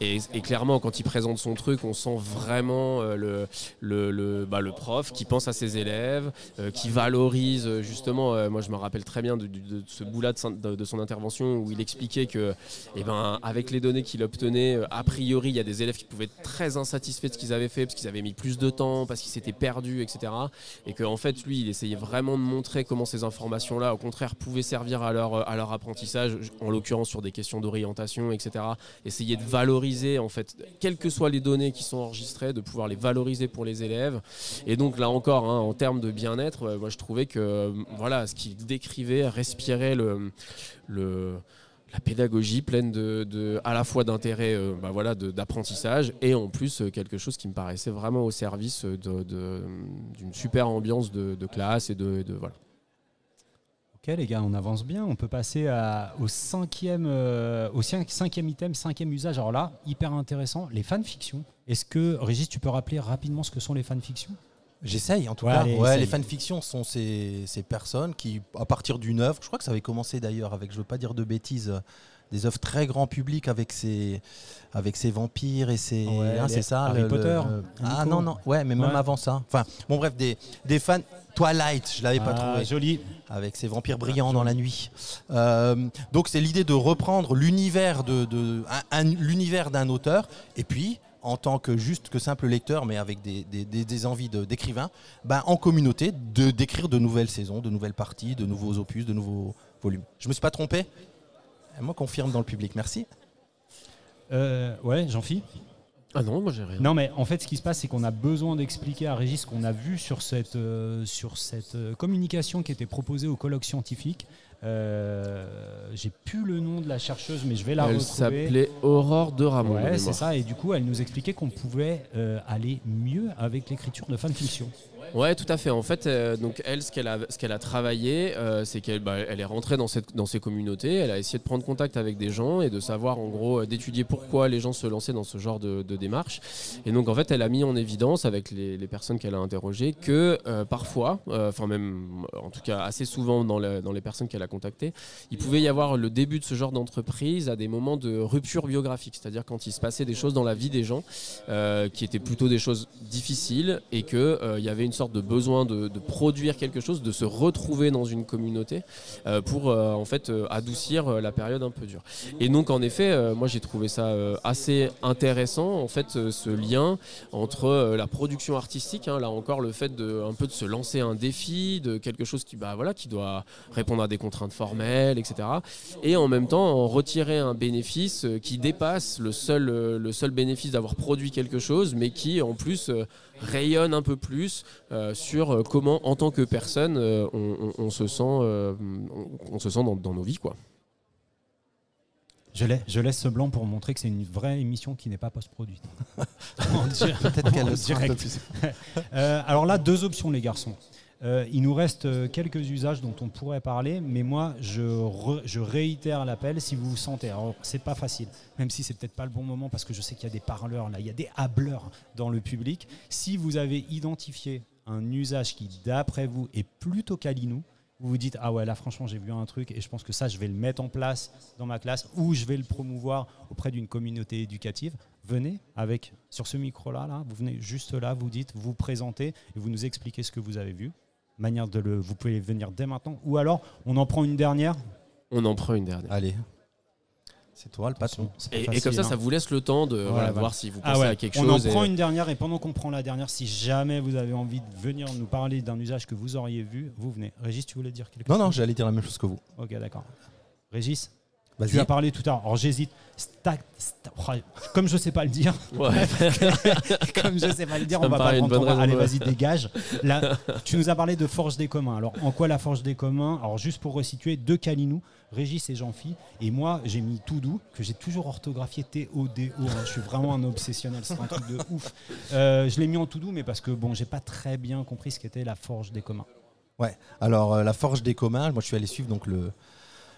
Et, et clairement, quand il présente son truc, on sent vraiment euh, le, le, le, bah, le prof qui pense à ses élèves, euh, qui valorise euh, justement. Euh, moi, je me rappelle très bien de, de, de ce bout-là de, de, de son intervention où il expliquait que, eh ben, avec les données qu'il obtenait, euh, a priori, il y a des élèves qui pouvaient être très insatisfaits de ce qu'ils avaient fait parce qu'ils avaient mis plus de temps, parce qu'ils s'étaient perdus, et cetera. Et qu'en fait, lui, il essayait vraiment de montrer comment ces informations-là, au contraire, pouvaient servir à leur, à leur apprentissage, en l'occurrence sur des questions d'orientation, et cetera. Essayer de valoriser en fait, quelles que soient les données qui sont enregistrées, de pouvoir les valoriser pour les élèves. Et donc là encore, hein, en termes de bien-être, euh, moi je trouvais que euh, voilà, ce qu'il décrivait respirait le, le, la pédagogie pleine de, de, à la fois d'intérêt, euh, bah, voilà, de, d'apprentissage, et en plus euh, quelque chose qui me paraissait vraiment au service de, de, d'une super ambiance de, de classe et de, de voilà. Ok les gars, on avance bien, on peut passer à, au, cinquième, euh, au cinquième item, cinquième usage. Alors là, hyper intéressant, les fanfictions. Est-ce que, Régis, tu peux rappeler rapidement ce que sont les fanfictions ? J'essaye en tout ouais, cas. Allez, ouais, les fanfictions sont ces, ces personnes qui, à partir d'une œuvre, je crois que ça avait commencé d'ailleurs avec, je ne veux pas dire de bêtises, des œuvres très grand public avec ses, avec ses vampires et ses... Ouais, hein, les, c'est ça, Harry le, Potter le, le, Ah non, non, ouais, mais même ouais. avant ça. Enfin, bon bref, des, des fans... Twilight, je ne l'avais ah, pas trouvé. Joli. Avec ses vampires brillants ah, dans la nuit. Euh, donc, c'est l'idée de reprendre l'univers, de, de, un, un, l'univers d'un auteur et puis... en tant que juste que simple lecteur, mais avec des, des, des, des envies de, d'écrivain, ben en communauté, de, d'écrire de nouvelles saisons, de nouvelles parties, de nouveaux opus, de nouveaux volumes. Je ne me suis pas trompé ? Moi, confirme dans le public, merci. Euh, ouais, Jean-Phi ? Ah non, moi j'ai rien. Non, mais en fait, ce qui se passe, c'est qu'on a besoin d'expliquer à Régis ce qu'on a vu sur cette, euh, sur cette communication qui était proposée au colloque scientifique. Euh, j'ai plus le nom de la chercheuse, mais je vais la elle retrouver. Elle s'appelait Aurore de Rémont. Ouais, c'est ça. Et du coup, elle nous expliquait qu'on pouvait euh, aller mieux avec l'écriture de fanfiction. Ouais, tout à fait. En fait, euh, donc elle, ce qu'elle a, ce qu'elle a travaillé, euh, c'est qu'elle, bah, elle est rentrée dans cette, dans ces communautés. Elle a essayé de prendre contact avec des gens et de savoir, en gros, d'étudier pourquoi les gens se lançaient dans ce genre de, de démarche. Et donc, en fait, elle a mis en évidence avec les, les personnes qu'elle a interrogées que euh, parfois, enfin euh, même, en tout cas, assez souvent dans, la, dans les personnes qu'elle a contacté, il pouvait y avoir le début de ce genre d'entreprise à des moments de rupture biographique, c'est-à-dire quand il se passait des choses dans la vie des gens euh, qui étaient plutôt des choses difficiles et qu'il euh, y avait une sorte de besoin de, de produire quelque chose, de se retrouver dans une communauté euh, pour euh, en fait euh, adoucir euh, la période un peu dure. Et donc en effet, euh, moi j'ai trouvé ça euh, assez intéressant en fait euh, ce lien entre euh, la production artistique, hein, là encore le fait de un peu de se lancer un défi, de quelque chose qui bah voilà qui doit répondre à des contraintes formelles, et cetera. Et en même temps, en retirer un bénéfice qui dépasse le seul, le seul bénéfice d'avoir produit quelque chose, mais qui, en plus, rayonne un peu plus sur comment, en tant que personne, on, on, on se sent, on, on se sent dans, dans nos vies, quoi. Je, je laisse ce blanc pour montrer que c'est une vraie émission qui n'est pas post-produite. Peut-être qu'elle le sera un peu plus. euh, alors là, deux options, les garçons. Euh, il nous reste quelques usages dont on pourrait parler, mais moi je, re, je réitère l'appel si vous vous sentez. Alors c'est pas facile, même si c'est peut-être pas le bon moment parce que je sais qu'il y a des parleurs là, il y a des hableurs dans le public. Si vous avez identifié un usage qui d'après vous est plutôt calinou, vous vous dites ah ouais là franchement j'ai vu un truc et je pense que ça je vais le mettre en place dans ma classe ou je vais le promouvoir auprès d'une communauté éducative. Venez avec sur ce micro là, là vous venez juste là, vous dites, vous présentez et vous nous expliquez ce que vous avez vu. Manière de le, vous pouvez venir dès maintenant. Ou alors, on en prend une dernière. On en prend une dernière. Allez, c'est toi le patron. Et, facile, et comme ça, hein. Ça vous laisse le temps de voilà, voilà. voir si vous pensez ah ouais. à quelque on chose. On en prend et... une dernière. Et pendant qu'on prend la dernière, si jamais vous avez envie de venir nous parler d'un usage que vous auriez vu, vous venez. Régis, tu voulais dire quelque non, chose ? Non, non, j'allais dire la même chose que vous. Ok, d'accord. Régis ? Vas-y. Tu as parlé tout à l'heure. Alors j'hésite. Stack, stack, comme je sais pas le dire. Ouais. Comme je sais pas le dire, ça on va pas le prendre. Allez, vas-y, dégage. Là, tu nous as parlé de Forge des communs. Alors, en quoi la Forge des communs ? Alors, juste pour resituer, deux Calinou, Régis et Jean-Phi. Et moi, j'ai mis Toudou, que j'ai toujours orthographié T O D O. Hein. Je suis vraiment un obsessionnel. C'est un truc de ouf. Euh, je l'ai mis en Toudou, mais parce que, bon, j'ai pas très bien compris ce qu'était la Forge des communs. Ouais. Alors, euh, la Forge des communs, moi, je suis allé suivre donc le...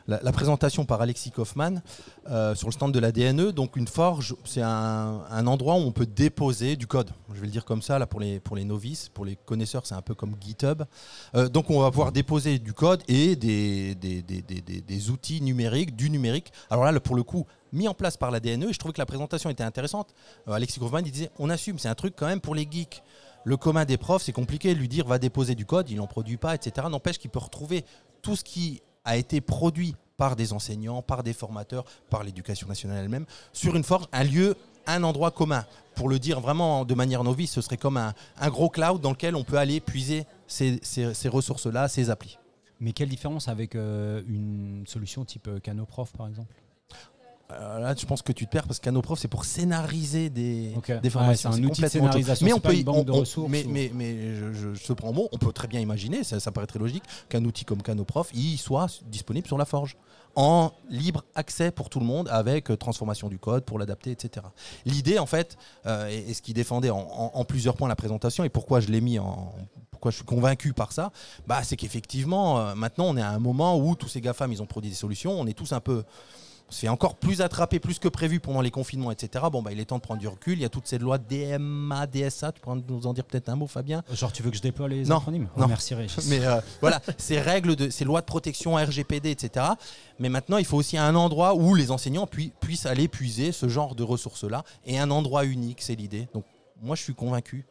la, la présentation par Alexis Kaufmann euh, sur le stand de la D N E. Donc une forge, c'est un, un endroit où on peut déposer du code. Je vais le dire comme ça, là, pour les, pour les novices, pour les connaisseurs, c'est un peu comme GitHub. Euh, donc on va pouvoir déposer du code et des, des, des, des, des, des outils numériques, du numérique. Alors là, pour le coup, mis en place par la D N E, et je trouvais que la présentation était intéressante. Euh, Alexis Kaufmann, il disait, on assume, c'est un truc quand même pour les geeks. Le commun des profs, c'est compliqué, lui dire va déposer du code, il n'en produit pas, et cetera. N'empêche qu'il peut retrouver tout ce qui a été produit par des enseignants, par des formateurs, par l'éducation nationale elle-même, sur une forme, un lieu, un endroit commun. Pour le dire vraiment de manière novice, ce serait comme un, un gros cloud dans lequel on peut aller puiser ces, ces, ces ressources-là, ces applis. Mais quelle différence avec euh, une solution type Canoprof, par exemple ? Là, je pense que tu te perds parce que Canoprof, c'est pour scénariser des, okay. des formations. Ah ouais, c'est un outil de scénarisation, mais on peut, une banque on, de on, ressources. Mais, ou... mais, mais je, je, je te prends mot, on peut très bien imaginer, ça, ça paraît très logique, qu'un outil comme Canoprof, il soit disponible sur la forge, en libre accès pour tout le monde, avec transformation du code pour l'adapter, et cetera. L'idée, en fait, euh, et, et ce qu'il défendait en, en, en plusieurs points la présentation, et pourquoi je l'ai mis en... Pourquoi je suis convaincu par ça, bah, c'est qu'effectivement, euh, maintenant, on est à un moment où tous ces GAFAM, ils ont produit des solutions, on est tous un peu... On se fait encore plus attraper, plus que prévu pendant les confinements, et cetera. Bon, bah, il est temps de prendre du recul. Il y a toutes ces lois D M A, D S A. Tu pourras nous en dire peut-être un mot, Fabien ? Genre, tu veux que je déploie les acronymes ? Non, oh, merci Régis. Mais euh, voilà, ces règles, de, ces lois de protection R G P D, et cetera. Mais maintenant, il faut aussi un endroit où les enseignants pu- puissent aller puiser ce genre de ressources-là. Et un endroit unique, c'est l'idée. Donc, moi, je suis convaincu.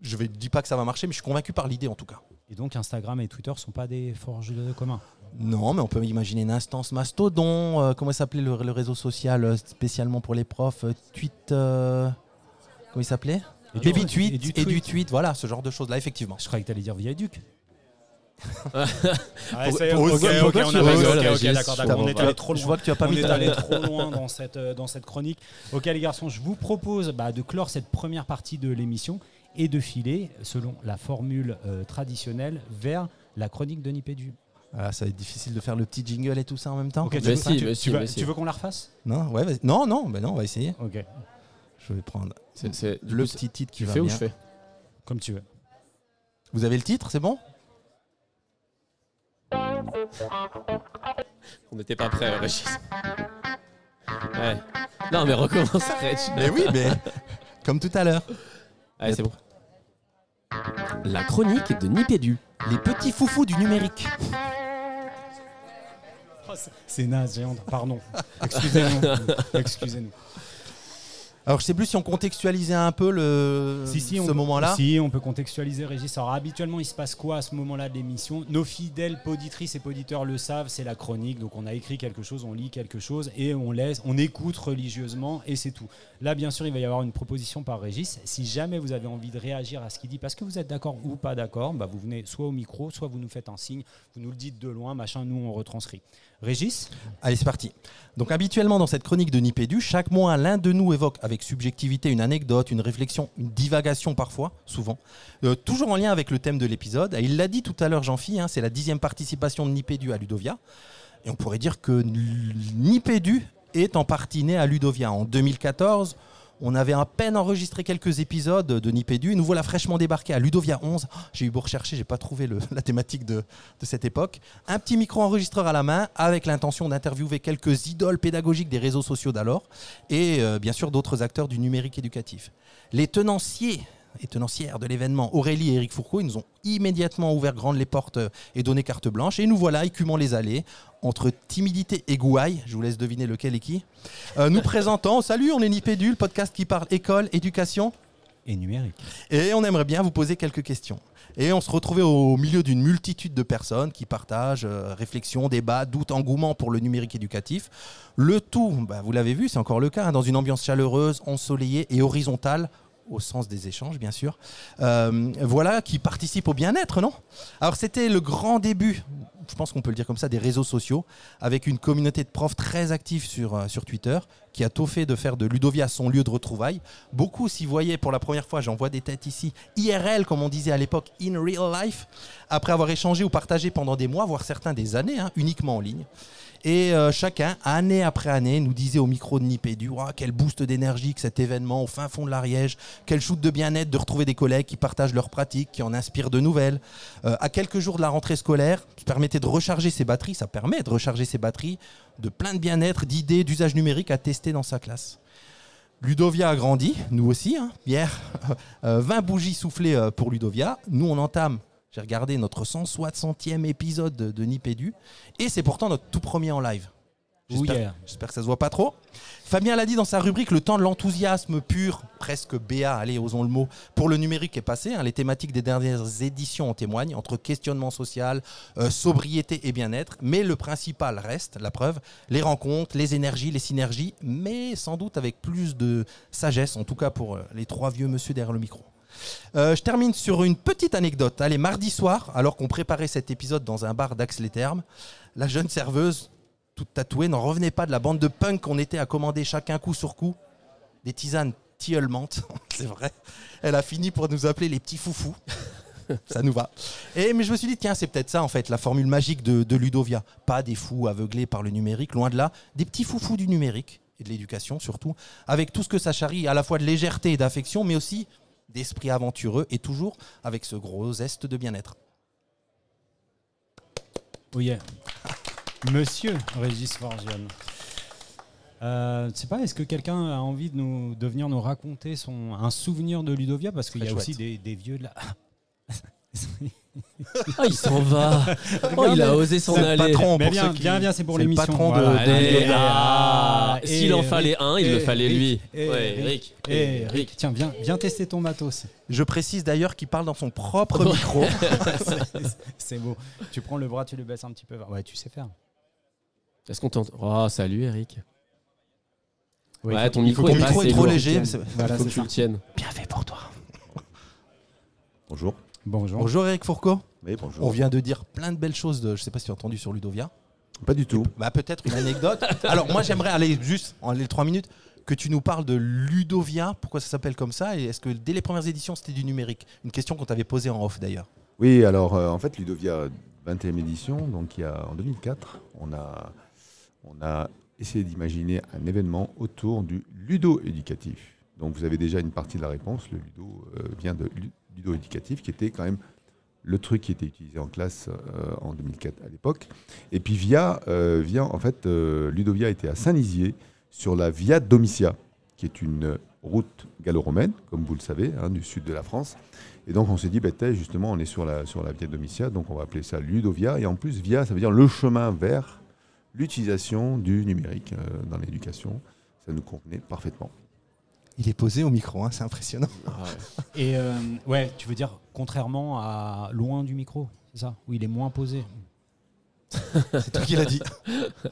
Je ne dis pas que ça va marcher, mais je suis convaincu par l'idée, en tout cas. Et donc, Instagram et Twitter ne sont pas des forges de commun ? Non, mais on peut imaginer une instance mastodon. Euh, comment s'appelait le, le réseau social spécialement pour les profs ? Tweet. Euh, comment il s'appelait ? Baby Tweet. Et du, et, du et du tweet, voilà, ce genre de choses-là, effectivement. Je croyais que tu allais dire via Educ. Je vois que tu as pas mis. On est allé trop loin dans cette, dans cette chronique. Ok, les garçons, je vous propose bah, de clore cette première partie de l'émission et de filer, selon la formule euh, traditionnelle, vers la chronique de Nipédu. Ah, ça va être difficile de faire le petit jingle et tout ça en même temps. Okay, tu, veux, si, tu, si, tu, veux, si. tu veux qu'on la refasse ? Non, ouais, vas-y. non, non, ben non, on va essayer. Ok. Je vais prendre c'est, c'est, le coup, petit titre qui va bien. Tu fais ou je fais ? Comme tu veux. Vous avez le titre, c'est bon ? On n'était pas prêts, Régis. Ouais. Non, mais recommence, Régis. Mais oui, mais comme tout à l'heure. Allez, mais c'est bon. La chronique de Nipédu. Les petits foufous du numérique. Oh, c'est, c'est naze, géant. Pardon. Excusez-nous. Excusez-nous. Alors, je ne sais plus si on contextualisait un peu le... si, si, ce on, moment-là. Si, on peut contextualiser, Régis. Alors, habituellement, il se passe quoi à ce moment-là de l'émission ? Nos fidèles poditrices et poditeurs le savent, c'est la chronique. Donc, on a écrit quelque chose, on lit quelque chose et on laisse, on écoute religieusement et c'est tout. Là, bien sûr, il va y avoir une proposition par Régis. Si jamais vous avez envie de réagir à ce qu'il dit, parce que vous êtes d'accord ou pas d'accord, bah, vous venez soit au micro, soit vous nous faites un signe, vous nous le dites de loin, machin, nous, on retranscrit. Régis ? Allez, c'est parti. Donc, habituellement, dans cette chronique de Nipédu, chaque mois, l'un de nous évoque avec subjectivité une anecdote, une réflexion, une divagation parfois, souvent, euh, toujours en lien avec le thème de l'épisode. Et il l'a dit tout à l'heure, Jean-Phi, hein, c'est la dixième participation de Nipédu à Ludovia. Et on pourrait dire que Nipédu est en partie né à Ludovia. En deux mille quatorze, on avait à peine enregistré quelques épisodes de Nipédu et nous voilà fraîchement débarqués à Ludovia onze. J'ai eu beau rechercher, j'ai pas trouvé le, la thématique de, de cette époque. Un petit micro-enregistreur à la main avec l'intention d'interviewer quelques idoles pédagogiques des réseaux sociaux d'alors et euh, bien sûr d'autres acteurs du numérique éducatif. Les tenanciers et tenancières de l'événement, Aurélie et Eric Fourcaud, ils nous ont immédiatement ouvert grandes les portes et donné carte blanche. Et nous voilà, écumant les allées, entre timidité et gouaille, je vous laisse deviner lequel est qui, euh, nous présentant, salut, on est Nipédu, le podcast qui parle école, éducation et numérique. Et on aimerait bien vous poser quelques questions. Et on se retrouvait au milieu d'une multitude de personnes qui partagent euh, réflexions, débats, doutes, engouement pour le numérique éducatif. Le tout, bah, vous l'avez vu, c'est encore le cas, hein, dans une ambiance chaleureuse, ensoleillée et horizontale, au sens des échanges, bien sûr. Euh, voilà, qui participent au bien-être, non ? Alors, c'était le grand début, je pense qu'on peut le dire comme ça, des réseaux sociaux, avec une communauté de profs très active sur, euh, sur Twitter, qui a tôt fait de faire de Ludovia son lieu de retrouvailles. Beaucoup s'y voyaient pour la première fois, j'en vois des têtes ici, I R L, comme on disait à l'époque, in real life, après avoir échangé ou partagé pendant des mois, voire certains des années, hein, uniquement en ligne. et euh, chacun, année après année, nous disait au micro de Nipédu, oh, quel boost d'énergie que cet événement au fin fond de l'Ariège, quel shoot de bien-être de retrouver des collègues qui partagent leurs pratiques, qui en inspirent de nouvelles. Euh, à quelques jours de la rentrée scolaire, ça permettait de recharger ses batteries, ça permet de recharger ses batteries de plein de bien-être, d'idées, d'usages numériques à tester dans sa classe. Ludovia a grandi, nous aussi, hein, hier, euh, vingt bougies soufflées euh, pour Ludovia. Nous, on entame, j'ai regardé, notre cent soixantième épisode de, de Nipédu, et c'est pourtant notre tout premier en live. J'espère, oui, yeah. j'espère que ça se voit pas trop. Fabien l'a dit dans sa rubrique, le temps de l'enthousiasme pur, presque béat, allez, osons le mot, pour le numérique est passé. Hein, les thématiques des dernières éditions en témoignent, entre questionnement social, euh, sobriété et bien-être. Mais le principal reste, la preuve, les rencontres, les énergies, les synergies, mais sans doute avec plus de sagesse, en tout cas pour euh, les trois vieux monsieur derrière le micro. Euh, je termine sur une petite anecdote. Allez, mardi soir, alors qu'on préparait cet épisode dans un bar d'Axe-les-Thermes, la jeune serveuse, toute tatouée, n'en revenait pas de la bande de punk qu'on était à commander chacun coup sur coup. Des tisanes tilleulemantes, c'est vrai. Elle a fini pour nous appeler les petits foufous. Ça nous va. Et, mais je me suis dit, tiens, c'est peut-être ça en fait, la formule magique de, de Ludovia. Pas des fous aveuglés par le numérique, loin de là. Des petits foufous du numérique et de l'éducation surtout. Avec tout ce que ça charrie, à la fois de légèreté et d'affection, mais aussi d'esprit aventureux et toujours avec ce gros zeste de bien-être. Oui, yeah. Monsieur Régis Forgione, euh, je sais pas, est-ce que quelqu'un a envie de, nous, de venir nous raconter son, un souvenir de Ludovia ? Parce qu'il y a chouette. aussi des, des vieux de là. Ah, il s'en va. Oh, il a osé s'en aller. Patron, mais bien, qui... bien, bien, c'est pour c'est l'émission. Le patron de. Voilà. de... Allez, ah, et s'il et en fallait un, il le fallait lui. Ouais, Eric. Eric, tiens, viens, viens tester ton matos. Je précise d'ailleurs qu'il parle dans son propre micro. c'est, c'est beau. Tu prends le bras, tu le baisses un petit peu. Ouais, tu sais faire. Est-ce qu'on t'entend ? Oh, salut Eric. Ouais, ouais, ton micro est, micro est trop léger. Il faut que tu le tiennes. Bien fait pour toi. Bonjour. Bonjour. Bonjour Eric Fourcaud. Oui, bonjour. On vient de dire plein de belles choses, de, je ne sais pas si tu as entendu sur Ludovia. Pas du tout. Bah, peut-être une anecdote. Alors moi j'aimerais aller juste, en les trois minutes, que tu nous parles de Ludovia, pourquoi ça s'appelle comme ça et est-ce que dès les premières éditions c'était du numérique ? Une question qu'on t'avait posée en off d'ailleurs. Oui, alors euh, en fait Ludovia vingtième édition, donc il y a, en deux mille quatre, on a... On a essayé d'imaginer un événement autour du ludo-éducatif. Donc vous avez déjà une partie de la réponse, le ludo euh, vient de ludo-éducatif, qui était quand même le truc qui était utilisé en classe euh, en deux mille quatre à l'époque. Et puis via, euh, via en fait, euh, Ludovia était à Saint-Lizier, sur la Via Domitia, qui est une route gallo-romaine, comme vous le savez, hein, du sud de la France. Et donc on s'est dit, bah, justement, on est sur la, sur la Via Domitia, donc on va appeler ça Ludovia. Et en plus, Via, ça veut dire le chemin vers... l'utilisation du numérique dans l'éducation, ça nous convenait parfaitement. Il est posé au micro, hein, c'est impressionnant. Ah ouais. Et euh, ouais, tu veux dire contrairement à loin du micro, c'est ça ? Où il est moins posé. C'est toi qui l'as dit.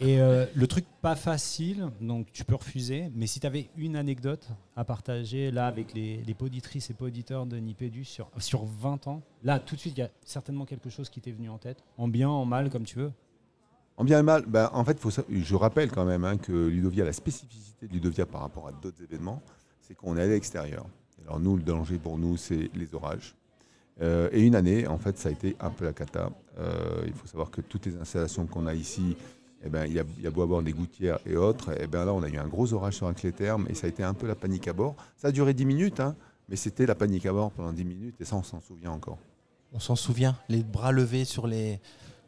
Et euh, le truc pas facile, donc tu peux refuser, mais si tu avais une anecdote à partager là avec les, les poditrices et poditeurs de Nipédu sur, sur vingt ans, là tout de suite, il y a certainement quelque chose qui t'est venu en tête, en bien, en mal, comme tu veux. En bien et mal, ben en fait, faut ça, je rappelle quand même hein, que Ludovia, la spécificité de Ludovia par rapport à d'autres événements, c'est qu'on est à l'extérieur. Alors nous, le danger pour nous, c'est les orages. Euh, et une année, en fait, ça a été un peu la cata. Euh, il faut savoir que toutes les installations qu'on a ici, eh ben, il y a, il y a beau avoir des gouttières et autres, eh ben là, on a eu un gros orage sur Axe-les-Thermes et ça a été un peu la panique à bord. Ça a duré dix minutes, hein, mais c'était la panique à bord pendant dix minutes et ça, on s'en souvient encore. On s'en souvient, les bras levés sur les...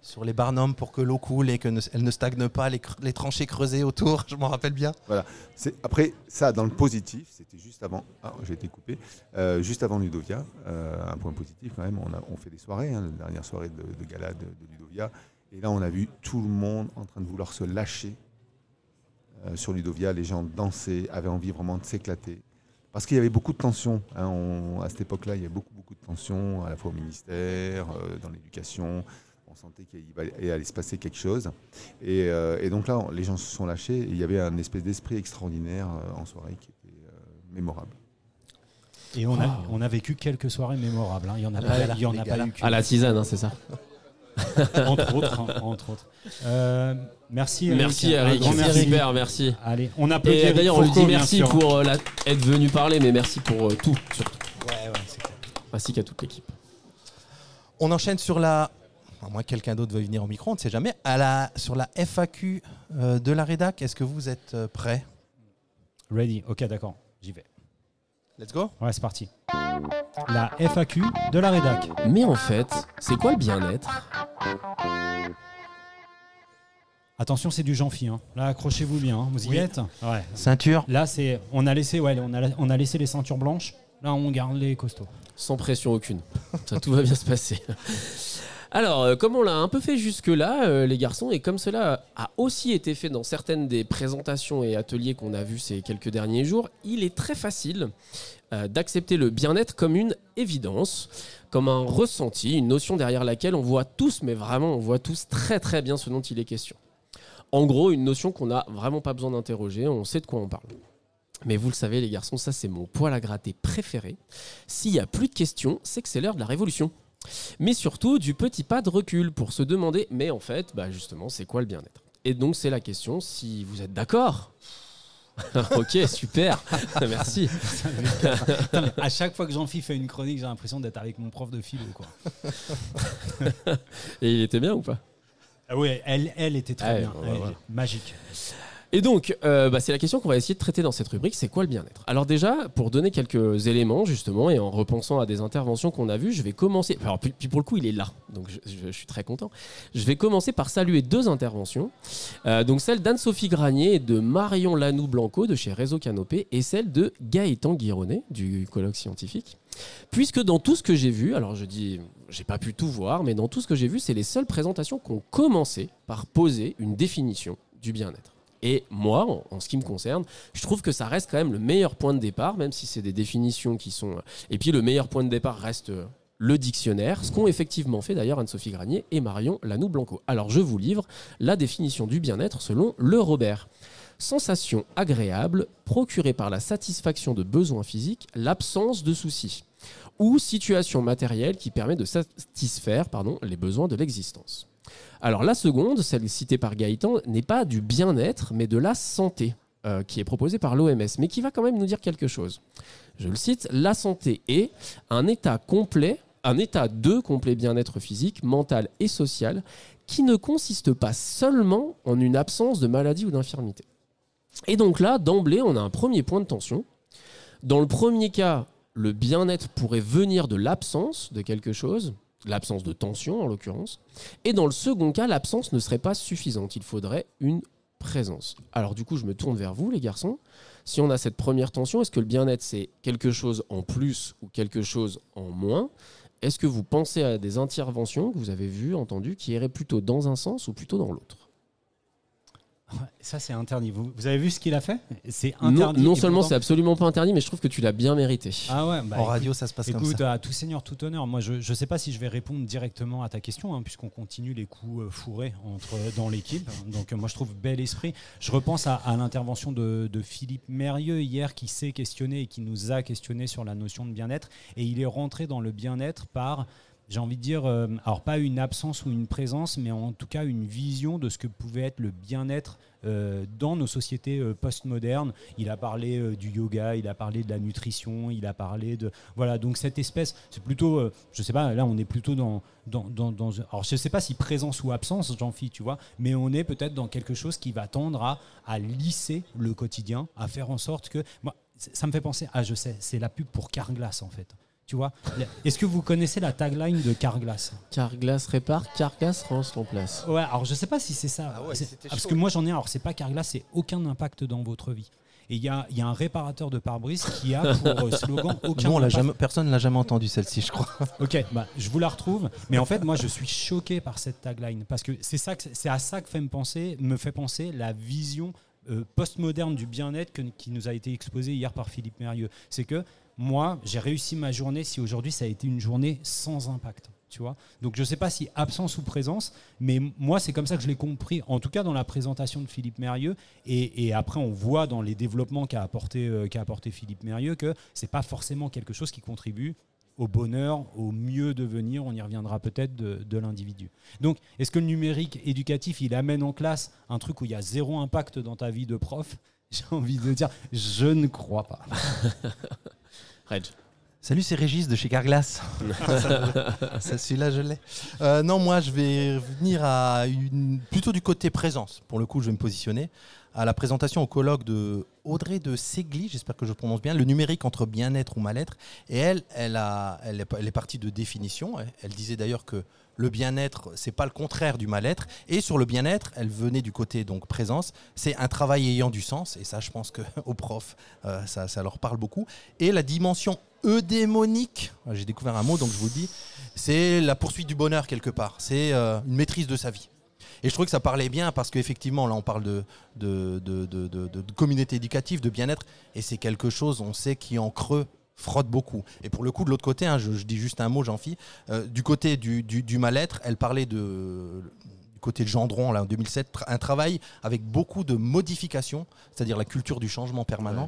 Sur les barnums pour que l'eau coule et qu'elle ne, ne stagne pas, les, cr- les tranchées creusées autour, je m'en rappelle bien. Voilà. C'est, après, ça, dans le positif, c'était juste avant... Ah, j'ai été coupé. Euh, juste avant Ludovia, euh, un point positif quand même, on, a, on fait des soirées, hein, la dernière soirée de, de gala de, de Ludovia, et là, on a vu tout le monde en train de vouloir se lâcher euh, sur Ludovia. Les gens dansaient, avaient envie vraiment de s'éclater. Parce qu'il y avait beaucoup de tensions. Hein, on, à cette époque-là, il y avait beaucoup, beaucoup de tensions, à la fois au ministère, euh, dans l'éducation... On sentait qu'il allait se passer quelque chose. Et, euh, et donc là, on, les gens se sont lâchés. Et il y avait un espèce d'esprit extraordinaire euh, en soirée qui était euh, mémorable. Et on, wow. a, on a vécu quelques soirées mémorables. Hein. Il n'y en a pas, là, il y en a pas eu qu'une. À la tisane, hein, c'est ça. entre autres. Hein, entre autres. Euh, merci Eric. Merci Eric. Grand merci. Super, merci. Allez, on applaudit. Et d'ailleurs, on lui dit merci pour euh, la, être venu parler, mais merci pour euh, tout, surtout. Ouais, ouais, c'est clair. Ainsi qu'à toute l'équipe. On enchaîne sur la... à moins que quelqu'un d'autre veuille venir au micro, on ne sait jamais. À la, sur la F A Q euh, de la rédac, est-ce que vous êtes euh, prêts ? Ready. Ok, d'accord, j'y vais. Let's go ? Ouais, c'est parti. La F A Q de la rédac. Mais en fait, c'est quoi le bien-être ? Attention, c'est du Jean-Phi. Hein. Là, accrochez-vous bien. Hein. Vous y oui. êtes ouais. Ceinture. Là, c'est, on, a laissé, ouais, on, a, on a laissé les ceintures blanches. Là, on garde les costauds. Sans pression aucune. Ça, tout va bien se passer. Alors, euh, comme on l'a un peu fait jusque-là, euh, les garçons, et comme cela a aussi été fait dans certaines des présentations et ateliers qu'on a vus ces quelques derniers jours, il est très facile euh, d'accepter le bien-être comme une évidence, comme un ressenti, une notion derrière laquelle on voit tous, mais vraiment, on voit tous très très bien ce dont il est question. En gros, une notion qu'on n'a vraiment pas besoin d'interroger, on sait de quoi on parle. Mais vous le savez, les garçons, ça c'est mon poil à gratter préféré. S'il n'y a plus de questions, c'est que c'est l'heure de la révolution. Mais surtout, du petit pas de recul pour se demander, mais en fait, bah justement, c'est quoi le bien-être ? Et donc, c'est la question, si vous êtes d'accord. Ok, super, merci. Putain, à chaque fois que Jean-Philippe fait une chronique, j'ai l'impression d'être avec mon prof de philo, quoi. Et il était bien ou pas ? Ah oui, elle, elle était très ah, bien, ouais, elle, voilà. Magique. Et donc, euh, bah, c'est la question qu'on va essayer de traiter dans cette rubrique, c'est quoi le bien-être ? Alors déjà, pour donner quelques éléments justement, et en repensant à des interventions qu'on a vues, je vais commencer... Alors, puis, puis pour le coup, il est là, donc je, je, je suis très content. Je vais commencer par saluer deux interventions, euh, donc celle d'Anne-Sophie Granier et de Marion Lanoux-Blanco de chez Réseau Canopé, et celle de Gaëtan Guironnet du colloque scientifique. Puisque dans tout ce que j'ai vu, alors je dis, j'ai pas pu tout voir, mais dans tout ce que j'ai vu, c'est les seules présentations qui ont commencé par poser une définition du bien-être. Et moi, en, en ce qui me concerne, je trouve que ça reste quand même le meilleur point de départ, même si c'est des définitions qui sont... Et puis le meilleur point de départ reste le dictionnaire, ce qu'ont effectivement fait d'ailleurs Anne-Sophie Granier et Marion Lanoux-Blanco. Alors je vous livre la définition du bien-être selon Le Robert. Sensation agréable procurée par la satisfaction de besoins physiques, l'absence de soucis, ou situation matérielle qui permet de satisfaire pardon, les besoins de l'existence. Alors la seconde, celle citée par Gaëtan, n'est pas du bien-être, mais de la santé, euh, qui est proposée par l'O M S, mais qui va quand même nous dire quelque chose. Je le cite, « La santé est un état complet, un état de complet bien-être physique, mental et social, qui ne consiste pas seulement en une absence de maladie ou d'infirmité. » Et donc là, d'emblée, on a un premier point de tension. Dans le premier cas, le bien-être pourrait venir de l'absence de quelque chose, l'absence de tension en l'occurrence. Et dans le second cas, l'absence ne serait pas suffisante. Il faudrait une présence. Alors du coup, je me tourne vers vous, les garçons. Si on a cette première tension, est-ce que le bien-être, c'est quelque chose en plus ou quelque chose en moins ? Est-ce que vous pensez à des interventions que vous avez vues, entendues, qui iraient plutôt dans un sens ou plutôt dans l'autre ? Ça, c'est interdit. Vous, vous avez vu ce qu'il a fait ? C'est interdit. Non, non seulement pourtant... c'est absolument pas interdit, mais je trouve que tu l'as bien mérité. Ah ouais, bah en écoute, radio, ça se passe écoute, comme ça. Écoute, à tout seigneur, tout honneur. Moi, je ne sais pas si je vais répondre directement à ta question, hein, puisqu'on continue les coups fourrés entre, dans l'équipe. Donc, moi, je trouve bel esprit. Je repense à, à l'intervention de, de Philippe Mérieux hier, qui s'est questionné et qui nous a questionné sur la notion de bien-être. Et il est rentré dans le bien-être par... J'ai envie de dire, euh, alors pas une absence ou une présence, mais en tout cas une vision de ce que pouvait être le bien-être euh, dans nos sociétés euh, postmodernes. Il a parlé euh, du yoga, il a parlé de la nutrition, il a parlé de... Voilà, donc cette espèce, c'est plutôt, euh, je sais pas, là on est plutôt dans... dans, dans, dans alors je sais pas si présence ou absence, Jean-Philippe, tu vois, mais on est peut-être dans quelque chose qui va tendre à, à lisser le quotidien, à faire en sorte que... Moi, ça me fait penser, ah je sais, c'est la pub pour Carglass en fait. Tu vois, est-ce que vous connaissez la tagline de Carglass ? Carglass répare, Carglass range en place. Ouais, alors je sais pas si c'est ça. Ah ouais, c'est, ah, parce que moi j'en ai, alors c'est pas Carglass, c'est aucun impact dans votre vie. Et il y a, y a un réparateur de pare-brise qui a pour euh, slogan aucun bon, on l'a jamais, personne ne l'a jamais entendu celle-ci, je crois. Ok, bah, je vous la retrouve. Mais en fait, moi, je suis choqué par cette tagline. Parce que c'est, ça que, c'est à ça que fait me, penser, me fait penser la vision euh, postmoderne du bien-être que, qui nous a été exposée hier par Philippe Mérieux. C'est que moi, j'ai réussi ma journée si aujourd'hui, ça a été une journée sans impact. Tu vois ? Donc, je ne sais pas si absence ou présence, mais moi, c'est comme ça que je l'ai compris, en tout cas dans la présentation de Philippe Mérieux. Et, et après, on voit dans les développements qu'a apporté, euh, qu'a apporté Philippe Mérieux que ce n'est pas forcément quelque chose qui contribue au bonheur, au mieux devenir, on y reviendra peut-être, de, de l'individu. Donc, est-ce que le numérique éducatif, il amène en classe un truc où il y a zéro impact dans ta vie de prof ? J'ai envie de dire, je ne crois pas. Reg. Salut, c'est Régis de chez Carglass. Celui-là, je l'ai. Euh, non, moi, je vais revenir à une, plutôt du côté présence. Pour le coup, je vais me positionner à la présentation au colloque de Audrey de Ségli, j'espère que je prononce bien, le numérique entre bien-être ou mal-être. Et elle, elle, a, elle, est, elle est partie de définition. Elle disait d'ailleurs que le bien-être, c'est pas le contraire du mal-être. Et sur le bien-être, elle venait du côté donc présence. C'est un travail ayant du sens. Et ça, je pense qu'aux profs, euh, ça, ça leur parle beaucoup. Et la dimension eudémonique, j'ai découvert un mot, donc je vous le dis, c'est la poursuite du bonheur quelque part. C'est euh, une maîtrise de sa vie. Et je trouvais que ça parlait bien parce qu'effectivement, là, on parle de, de, de, de, de, de communauté éducative, de bien-être. Et c'est quelque chose, on sait, qui en creux frotte beaucoup. Et pour le coup, de l'autre côté, hein, je, je dis juste un mot, Jean-Phi, euh, du côté du, du, du mal-être, elle parlait de... côté de Gendron, là, en deux mille sept, un travail avec beaucoup de modifications, c'est-à-dire la culture du changement permanent,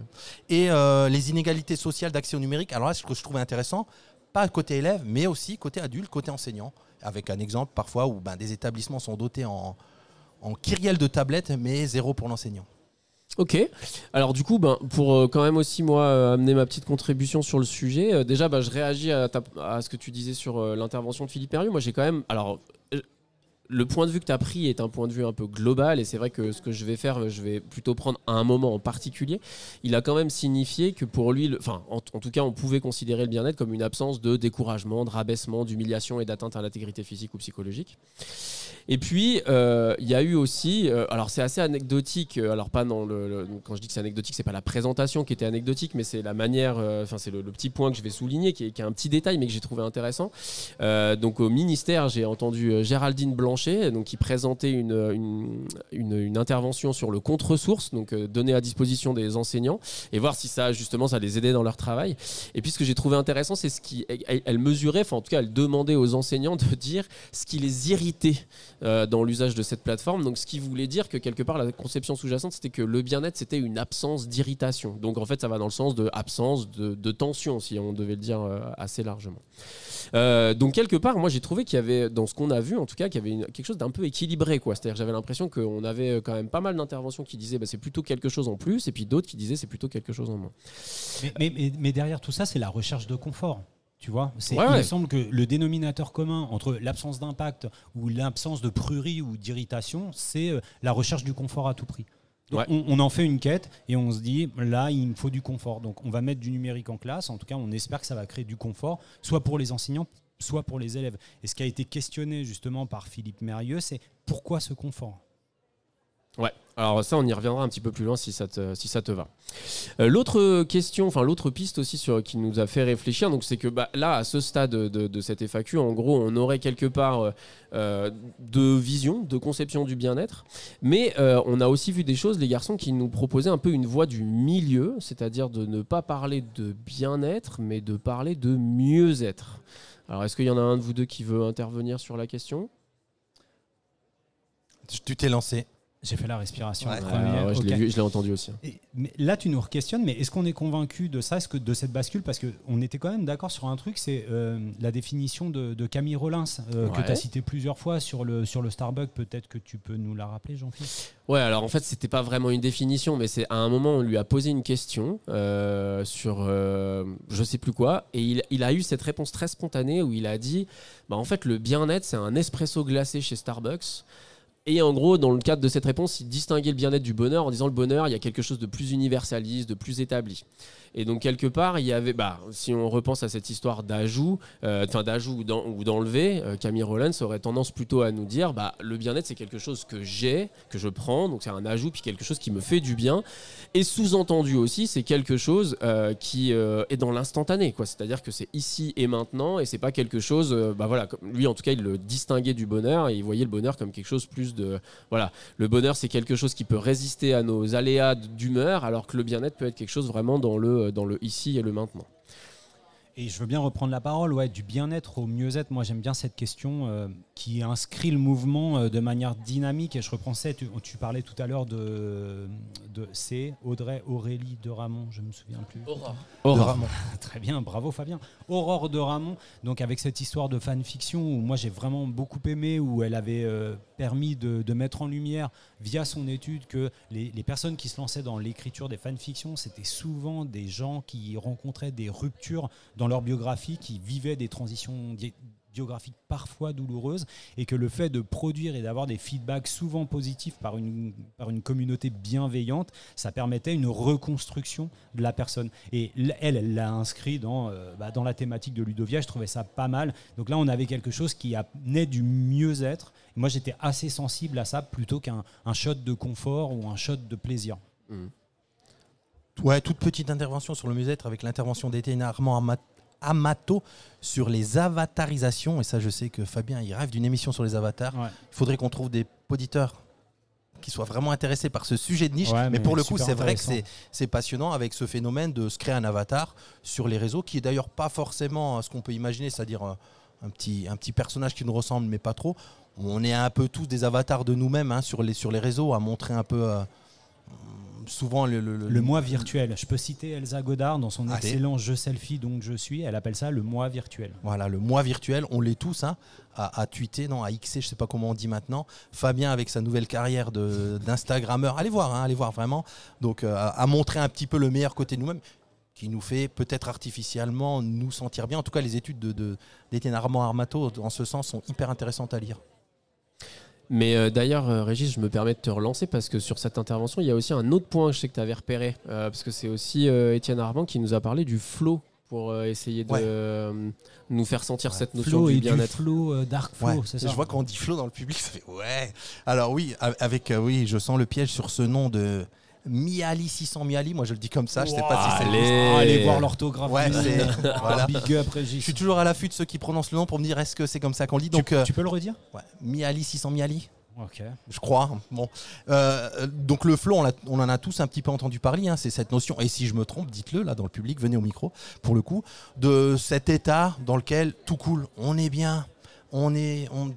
ouais. et euh, les inégalités sociales d'accès au numérique. Alors là, ce que je trouvais intéressant, pas côté élève, mais aussi côté adulte, côté enseignant, avec un exemple parfois où ben, des établissements sont dotés en, en kyrielle de tablettes, mais zéro pour l'enseignant. Ok, alors du coup, ben, pour euh, quand même aussi moi euh, amener ma petite contribution sur le sujet, euh, déjà ben, je réagis à, ta, à ce que tu disais sur euh, l'intervention de Philippe Mérieux. Moi j'ai quand même... alors euh, le point de vue que tu as pris est un point de vue un peu global et c'est vrai que ce que je vais faire, je vais plutôt prendre à un moment en particulier. Il a quand même signifié que pour lui, le, enfin, en, en tout cas, on pouvait considérer le bien-être comme une absence de découragement, de rabaissement, d'humiliation et d'atteinte à l'intégrité physique ou psychologique. Et puis, il euh, y a eu aussi, euh, alors c'est assez anecdotique, alors pas dans le, le, quand je dis que c'est anecdotique, c'est pas la présentation qui était anecdotique, mais c'est la manière, enfin euh, c'est le, le petit point que je vais souligner, qui est, qui est un petit détail, mais que j'ai trouvé intéressant. Euh, donc au ministère, j'ai entendu Géraldine Blanchet, donc qui présentait une, une, une, une intervention sur le compte ressources, donc euh, donné à disposition des enseignants, et voir si ça, justement, ça les aidait dans leur travail. Et puis ce que j'ai trouvé intéressant, c'est ce qui, elle, elle mesurait, enfin en tout cas, elle demandait aux enseignants de dire ce qui les irritait Euh, dans l'usage de cette plateforme, donc ce qui voulait dire que quelque part la conception sous-jacente c'était que le bien-être c'était une absence d'irritation, donc en fait ça va dans le sens de absence de, de tension si on devait le dire euh, assez largement euh, donc quelque part moi j'ai trouvé qu'il y avait dans ce qu'on a vu en tout cas qu'il y avait une, quelque chose d'un peu équilibré quoi, c'est-à-dire j'avais l'impression qu'on avait quand même pas mal d'interventions qui disaient bah, c'est plutôt quelque chose en plus et puis d'autres qui disaient c'est plutôt quelque chose en moins mais, mais, mais, mais derrière tout ça c'est la recherche de confort. Tu vois, c'est, ouais, il ouais. me semble que le dénominateur commun entre l'absence d'impact ou l'absence de prurie ou d'irritation, c'est la recherche du confort à tout prix. Donc ouais. on, on en fait une quête et on se dit, là, il me faut du confort. Donc, on va mettre du numérique en classe. En tout cas, on espère que ça va créer du confort, soit pour les enseignants, soit pour les élèves. Et ce qui a été questionné justement par Philippe Mérieux, c'est pourquoi ce confort ? Ouais, alors ça, on y reviendra un petit peu plus loin si ça te, si ça te va. Euh, l'autre question, enfin l'autre piste aussi sur, qui nous a fait réfléchir, donc, c'est que bah, là, à ce stade de, de cette F A Q, en gros, on aurait quelque part euh, de vision, de conception du bien-être, mais euh, on a aussi vu des choses, les garçons, qui nous proposaient un peu une voie du milieu, c'est-à-dire de ne pas parler de bien-être, mais de parler de mieux-être. Alors, est-ce qu'il y en a un de vous deux qui veut intervenir sur la question ? Tu t'es lancé. J'ai fait la respiration. Ouais, ouais, ouais, je, okay. l'ai vu, je l'ai entendu aussi. Et, mais là, tu nous re-questionnes, mais est-ce qu'on est convaincu de ça, est-ce que de cette bascule ? Parce qu'on était quand même d'accord sur un truc, c'est euh, la définition de, de Camille Rollins, euh, ouais. que tu as citée plusieurs fois sur le, sur le Starbucks. Peut-être que tu peux nous la rappeler, Jean-Philippe ? Ouais, alors en fait, c'était pas vraiment une définition, mais c'est à un moment, on lui a posé une question euh, sur euh, je sais plus quoi, et il, il a eu cette réponse très spontanée où il a dit bah, en fait, le bien-être, c'est un espresso glacé chez Starbucks. Et en gros, dans le cadre de cette réponse, il distinguait le bien-être du bonheur en disant le bonheur, il y a quelque chose de plus universaliste, de plus établi. Et donc, quelque part, il y avait, bah, si on repense à cette histoire d'ajout, enfin euh, d'ajout ou, d'en, ou d'enlever, euh, Camille Rollins aurait tendance plutôt à nous dire bah, le bien-être, c'est quelque chose que j'ai, que je prends, donc c'est un ajout, puis quelque chose qui me fait du bien. Et sous-entendu aussi, c'est quelque chose euh, qui euh, est dans l'instantané, quoi. C'est-à-dire que c'est ici et maintenant, et c'est pas quelque chose, euh, bah voilà, lui en tout cas, il le distinguait du bonheur, et il voyait le bonheur comme quelque chose plus de, voilà, le bonheur c'est quelque chose qui peut résister à nos aléas d'humeur, alors que le bien-être peut être quelque chose vraiment dans le, dans le ici et le maintenant. Et je veux bien reprendre la parole, ouais, du bien-être au mieux-être. Moi, j'aime bien cette question euh, qui inscrit le mouvement euh, de manière dynamique. Et je reprends ça, tu, tu parlais tout à l'heure de, de... C'est Audrey, Aurélie de Rémont, je ne me souviens plus. Aurore. Aurore. De Rémont. Très bien, bravo Fabien. Aurore de Rémont, donc avec cette histoire de fanfiction où moi, j'ai vraiment beaucoup aimé, où elle avait euh, permis de, de mettre en lumière, via son étude, que les, les personnes qui se lançaient dans l'écriture des fanfictions, c'était souvent des gens qui rencontraient des ruptures dans dans leur biographie qui vivaient des transitions di- biographiques parfois douloureuses, et que le fait de produire et d'avoir des feedbacks souvent positifs par une, par une communauté bienveillante, ça permettait une reconstruction de la personne. Et elle, elle l'a inscrit dans, euh, bah, dans la thématique de Ludovia, je trouvais ça pas mal. Donc là, on avait quelque chose qui naît du mieux-être. Et moi, j'étais assez sensible à ça plutôt qu'un un shot de confort ou un shot de plaisir. Mmh. Ouais, toute petite intervention sur le mieux-être avec l'intervention d'Étienne Armand Amat- Amato sur les avatarisations. Et ça, je sais que Fabien, il rêve d'une émission sur les avatars. Ouais. Il faudrait qu'on trouve des auditeurs qui soient vraiment intéressés par ce sujet de niche. Ouais, mais, mais pour le coup, c'est vrai que c'est, c'est passionnant avec ce phénomène de se créer un avatar sur les réseaux, qui est d'ailleurs pas forcément ce qu'on peut imaginer, c'est-à-dire un petit, un petit personnage qui nous ressemble, mais pas trop. On est un peu tous des avatars de nous-mêmes, hein, sur les, sur les réseaux, à montrer un peu... Euh, souvent le, le, le, le moi virtuel. Je peux citer Elsa Godard dans son excellent Allez. Jeu selfie, donc je suis, elle appelle ça le moi virtuel. Voilà, le moi virtuel, on l'est tous, hein, à, à tweeter, non, à xer, je sais pas comment on dit maintenant. Fabien avec sa nouvelle carrière de, d'instagrammeur, allez voir, hein, allez voir vraiment. Donc euh, à montrer un petit peu le meilleur côté de nous-mêmes, qui nous fait peut-être artificiellement nous sentir bien. En tout cas, les études de, de, d'Étienne Armand Armato en ce sens sont hyper intéressantes à lire. Mais euh, d'ailleurs, euh, Régis, je me permets de te relancer parce que sur cette intervention, il y a aussi un autre point que je sais que tu avais repéré, euh, parce que c'est aussi euh, Étienne Armand qui nous a parlé du flow pour euh, essayer de ouais. euh, nous faire sentir ouais. cette notion flow du bien-être. Flow et euh, dark flow, ouais. c'est ça. Je vois quand on dit flow dans le public, ça fait ouais. Alors oui, avec euh, oui, je sens le piège sur ce nom de Miali six cents Miali, moi je le dis comme ça, wow, je sais pas si c'est allez, le... oh, allez voir l'orthographe. Ouais, c'est... voilà. Big up Régis. Je suis toujours à l'affût de ceux qui prononcent le nom pour me dire est-ce que c'est comme ça qu'on le dit. Donc tu, euh... tu peux le redire ? Ouais, Miali six cents Miali. OK. Je crois. Bon, euh, donc le flow, on, l'a, on en a tous un petit peu entendu parler, hein, c'est cette notion, et si je me trompe, dites-le là dans le public, venez au micro pour le coup, de cet état dans lequel tout coule, on est bien, on est on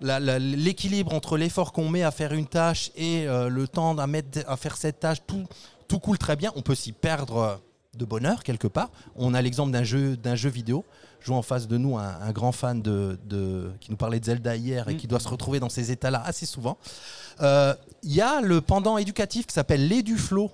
La, la, l'équilibre entre l'effort qu'on met à faire une tâche et euh, le temps à, mettre, à faire cette tâche, tout, tout coule très bien. On peut s'y perdre de bonheur quelque part. On a l'exemple d'un jeu, d'un jeu vidéo. Je vois en face de nous un, un grand fan de, de, qui nous parlait de Zelda hier et qui doit se retrouver dans ces états-là assez souvent. Il euh, y a le pendant éducatif qui s'appelle l'Eduflow,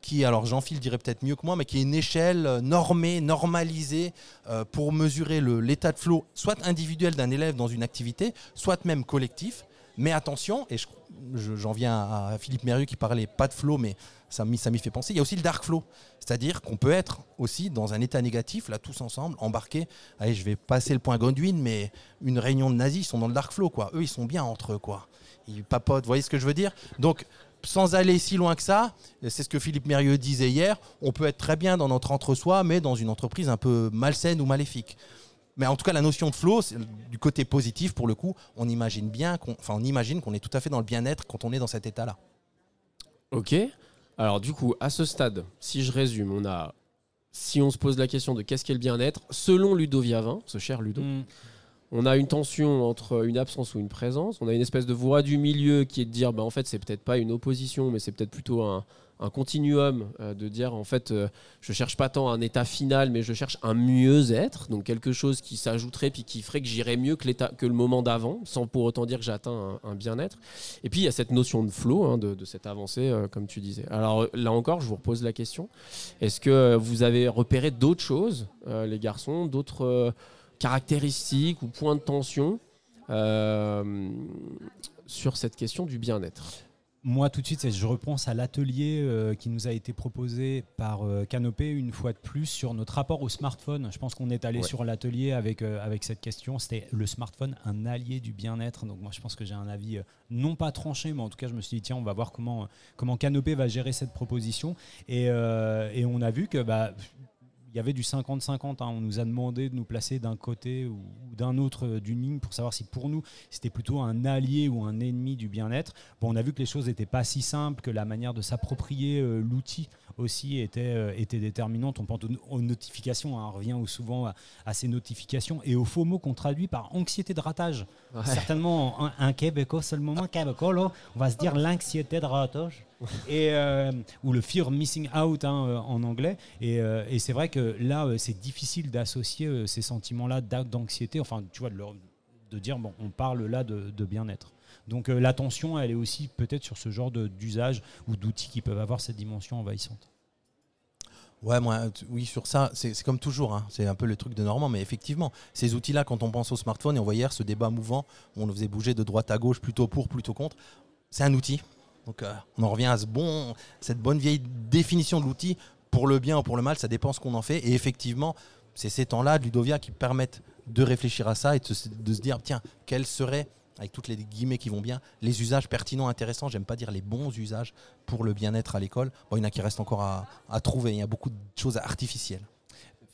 qui, alors Jean-Philippe dirait peut-être mieux que moi, mais qui est une échelle normée, normalisée euh, pour mesurer le, l'état de flow, soit individuel d'un élève dans une activité, soit même collectif. Mais attention, et je, je, j'en viens à Philippe Mérieux qui parlait pas de flow, mais ça m'y, ça m'y fait penser, il y a aussi le dark flow, c'est-à-dire qu'on peut être aussi dans un état négatif, là tous ensemble, embarqués, allez je vais passer le point Godwin, mais une réunion de nazis, ils sont dans le dark flow, quoi. Eux ils sont bien entre eux, quoi. Ils papotent, vous voyez ce que je veux dire ? Donc, sans aller si loin que ça, c'est ce que Philippe Mérieux disait hier, on peut être très bien dans notre entre-soi, mais dans une entreprise un peu malsaine ou maléfique. Mais en tout cas, la notion de flow, c'est du côté positif, pour le coup, on imagine bien, qu'on, enfin, on imagine qu'on est tout à fait dans le bien-être quand on est dans cet état-là. Ok. Alors du coup, à ce stade, si je résume, on a, si on se pose la question de qu'est-ce qu'est le bien-être, selon Ludovia vingt, ce cher Ludo, mmh. on a une tension entre une absence ou une présence. On a une espèce de voie du milieu qui est de dire bah, en fait, c'est peut-être pas une opposition, mais c'est peut-être plutôt un, un continuum euh, de dire en fait, euh, je cherche pas tant un état final, mais je cherche un mieux-être, donc quelque chose qui s'ajouterait puis qui ferait que j'irais mieux que, l'état, que le moment d'avant, sans pour autant dire que j'atteins un, un bien-être. Et puis, il y a cette notion de flow, hein, de, de cette avancée, euh, comme tu disais. Alors là encore, je vous repose la question. Est-ce que vous avez repéré d'autres choses, euh, les garçons, d'autres... Euh, caractéristiques ou points de tension euh, sur cette question du bien-être ? Moi, tout de suite, je repense à l'atelier euh, qui nous a été proposé par euh, Canopé une fois de plus sur notre rapport au smartphone. Je pense qu'on est allé ouais. sur l'atelier avec, euh, avec cette question. C'était le smartphone, un allié du bien-être. Donc moi, je pense que j'ai un avis euh, non pas tranché, mais en tout cas, je me suis dit, tiens, on va voir comment, euh, comment Canopé va gérer cette proposition. Et, euh, et on a vu que... Bah, il y avait du cinquante cinquante, hein. On nous a demandé de nous placer d'un côté ou d'un autre d'une ligne pour savoir si pour nous c'était plutôt un allié ou un ennemi du bien-être. Bon, on a vu que les choses n'étaient pas si simples, que la manière de s'approprier euh, l'outil aussi était, euh, était déterminante. On pense aux notifications, hein. On revient souvent à, à ces notifications et aux faux mots qu'on traduit par anxiété de ratage. Ouais. Certainement un, un Québécois seulement, un Québécois, là, on va se dire l'anxiété de ratage. Et, euh, ou le fear missing out, hein, en anglais, et, euh, et c'est vrai que là c'est difficile d'associer euh, ces sentiments-là d'anxiété, enfin tu vois, de, leur, de dire bon, on parle là de, de bien-être, donc euh, l'attention elle est aussi peut-être sur ce genre de, d'usage ou d'outils qui peuvent avoir cette dimension envahissante. Ouais, moi, t- oui, sur ça, c'est, c'est comme toujours, hein, c'est un peu le truc de Normand, mais effectivement, ces outils-là, quand on pense au smartphone, et on voit hier ce débat mouvant, où on le faisait bouger de droite à gauche, plutôt pour, plutôt contre, c'est un outil. Donc euh, on en revient à ce bon, cette bonne vieille définition de l'outil, pour le bien ou pour le mal, ça dépend ce qu'on en fait, et effectivement, c'est ces temps-là de Ludovia qui permettent de réfléchir à ça et de se, de se dire, tiens, quels seraient, avec toutes les guillemets qui vont bien, les usages pertinents, intéressants, j'aime pas dire les bons usages pour le bien-être à l'école. Bon, il y en a qui restent encore à, à trouver, il y a beaucoup de choses artificielles.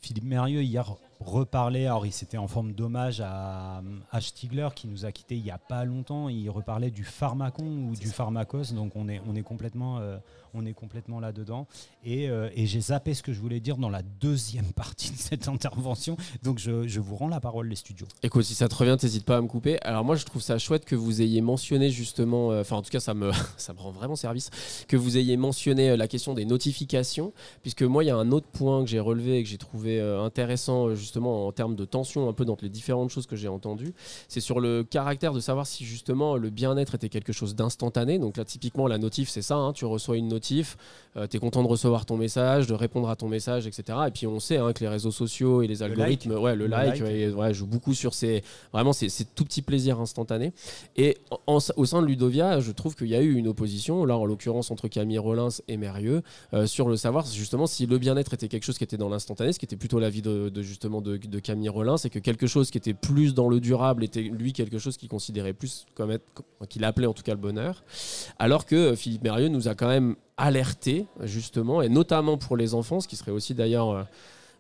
Philippe Mérieux, hier, reparlait, alors il s'était en forme d'hommage à, à Stigler qui nous a quittés il n'y a pas longtemps, il reparlait du pharmacon ou du pharmacos, donc on est, on est complètement, euh, on est complètement là-dedans. Et, euh, et j'ai zappé ce que je voulais dire dans la deuxième partie de cette intervention, donc je, je vous rends la parole, les studios. Écoute, si ça te revient, t'hésites pas à me couper. Alors moi, je trouve ça chouette que vous ayez mentionné justement, enfin euh, en tout cas, ça me, ça me rend vraiment service, que vous ayez mentionné la question des notifications, puisque moi, il y a un autre point que j'ai relevé et que j'ai trouvé euh, intéressant euh, justement en termes de tension un peu dans les différentes choses que j'ai entendues, c'est sur le caractère de savoir si justement le bien-être était quelque chose d'instantané. Donc là typiquement la notif c'est ça, hein, tu reçois une notif, euh, tu es content de recevoir ton message, de répondre à ton message, et cetera. Et puis on sait hein, que les réseaux sociaux et les algorithmes, le like, ouais, le, le like, like. Ouais, ouais, joue beaucoup sur ces, vraiment ces, ces tout petits plaisirs instantanés. Et en, en, au sein de Ludovia, je trouve qu'il y a eu une opposition, là en l'occurrence entre Camille Rollins et Mérieux, euh, sur le savoir justement si le bien-être était quelque chose qui était dans l'instantané, ce qui était plutôt l'avis de, de justement De, de Camille Rollin, c'est que quelque chose qui était plus dans le durable était lui quelque chose qu'il considérait plus comme être, qu'il appelait en tout cas le bonheur, alors que Philippe Mérieux nous a quand même alerté justement, et notamment pour les enfants, ce qui serait aussi d'ailleurs euh,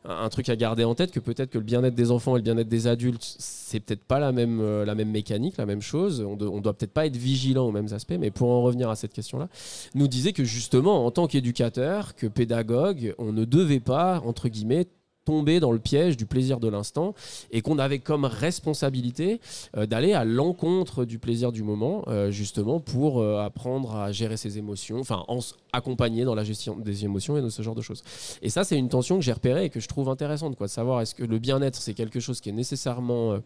un truc à garder en tête, que peut-être que le bien-être des enfants et le bien-être des adultes, c'est peut-être pas la même, euh, la même mécanique, la même chose, on, de, on doit peut-être pas être vigilant aux mêmes aspects, mais pour en revenir à cette question-là, nous disait que justement en tant qu'éducateur, que pédagogue, on ne devait pas, entre guillemets, tomber dans le piège du plaisir de l'instant et qu'on avait comme responsabilité euh, d'aller à l'encontre du plaisir du moment euh, justement pour euh, apprendre à gérer ses émotions, enfin accompagner dans la gestion des émotions et de ce genre de choses. Et ça, c'est une tension que j'ai repérée et que je trouve intéressante, quoi, de savoir est-ce que le bien-être c'est quelque chose qui est nécessairement euh,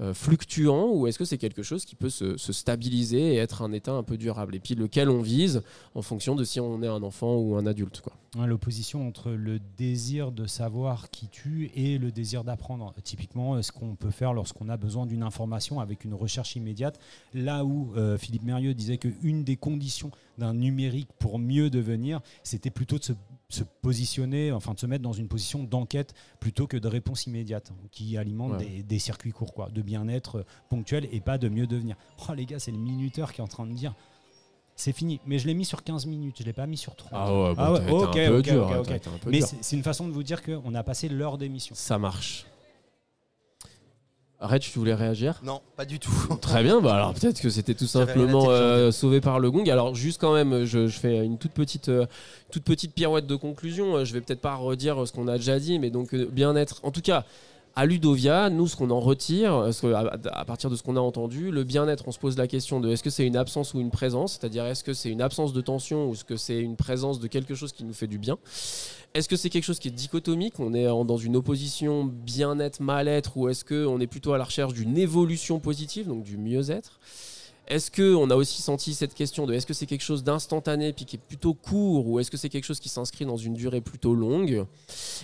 euh, fluctuant ou est-ce que c'est quelque chose qui peut se, se stabiliser et être un état un peu durable, et puis lequel on vise en fonction de si on est un enfant ou un adulte, quoi. L'opposition entre le désir de savoir qui tue et le désir d'apprendre. Typiquement, ce qu'on peut faire lorsqu'on a besoin d'une information avec une recherche immédiate, là où euh, Philippe Mérieux disait qu'une des conditions d'un numérique pour mieux devenir, c'était plutôt de se, se positionner, enfin de se mettre dans une position d'enquête plutôt que de réponse immédiate, hein, qui alimente ouais. des, des circuits courts, quoi, de bien-être euh, ponctuel et pas de mieux devenir. Oh les gars, c'est le minuteur qui est en train de dire... C'est fini, mais je l'ai mis sur quinze minutes, je ne l'ai pas mis sur trente. Ah ouais, bon, ah ouais. Ok, un peu ok, dur, ok, ok. Un peu mais dur. C'est, c'est une façon de vous dire qu'on a passé l'heure d'émission. Ça marche. Arrête, tu voulais réagir ? Non, pas du tout. Très bien, bah alors peut-être que c'était tout simplement euh, sauvé par le gong. Alors juste quand même, je, je fais une toute petite, euh, toute petite pirouette de conclusion. Je ne vais peut-être pas redire ce qu'on a déjà dit, mais donc euh, bien-être, en tout cas... À Ludovia, nous, ce qu'on en retire, à partir de ce qu'on a entendu, le bien-être, on se pose la question de est-ce que c'est une absence ou une présence, c'est-à-dire est-ce que c'est une absence de tension ou est-ce que c'est une présence de quelque chose qui nous fait du bien ? Est-ce que c'est quelque chose qui est dichotomique ? On est dans une opposition bien-être, mal-être, ou est-ce qu'on est plutôt à la recherche d'une évolution positive, donc du mieux-être ? Est-ce qu'on a aussi senti cette question de est-ce que c'est quelque chose d'instantané puis qui est plutôt court, ou est-ce que c'est quelque chose qui s'inscrit dans une durée plutôt longue ?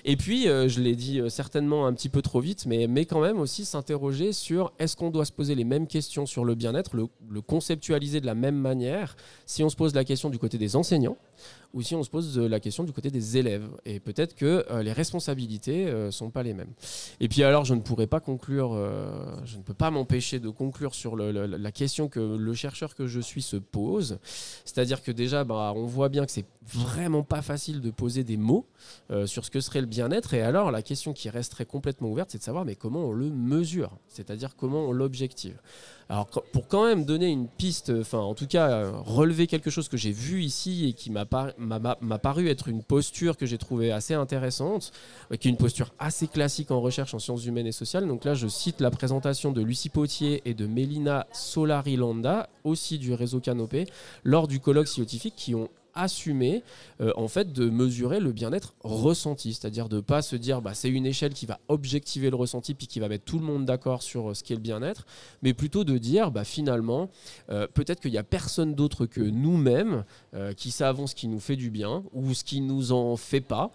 Et puis, euh, je l'ai dit euh, certainement un petit peu trop vite, mais, mais quand même aussi s'interroger sur est-ce qu'on doit se poser les mêmes questions sur le bien-être, le, le conceptualiser de la même manière, si on se pose la question du côté des enseignants ou si on se pose la question du côté des élèves. Et peut-être que euh, les responsabilités ne euh, sont pas les mêmes. Et puis alors, je ne pourrais pas conclure, euh, je ne peux pas m'empêcher de conclure sur le, le, la question que le chercheur que je suis se pose. C'est-à-dire que déjà, bah, on voit bien que c'est vraiment pas facile de poser des mots euh, sur ce que serait le bien-être. Et alors, la question qui resterait complètement ouverte, c'est de savoir mais comment on le mesure, c'est-à-dire comment on l'objective. Alors, pour quand même donner une piste, enfin, en tout cas, relever quelque chose que j'ai vu ici et qui m'a, par, m'a, m'a paru être une posture que j'ai trouvée assez intéressante, qui est une posture assez classique en recherche en sciences humaines et sociales. Donc là, je cite la présentation de Lucie Potier et de Mélina Solari-Landa, aussi du réseau Canopé, lors du colloque scientifique qui ont assumer euh, en fait de mesurer le bien-être ressenti, c'est-à-dire de pas se dire bah c'est une échelle qui va objectiver le ressenti puis qui va mettre tout le monde d'accord sur ce qu'est le bien-être, mais plutôt de dire bah finalement euh, peut-être qu'il y a personne d'autre que nous-mêmes euh, qui savons ce qui nous fait du bien ou ce qui nous en fait pas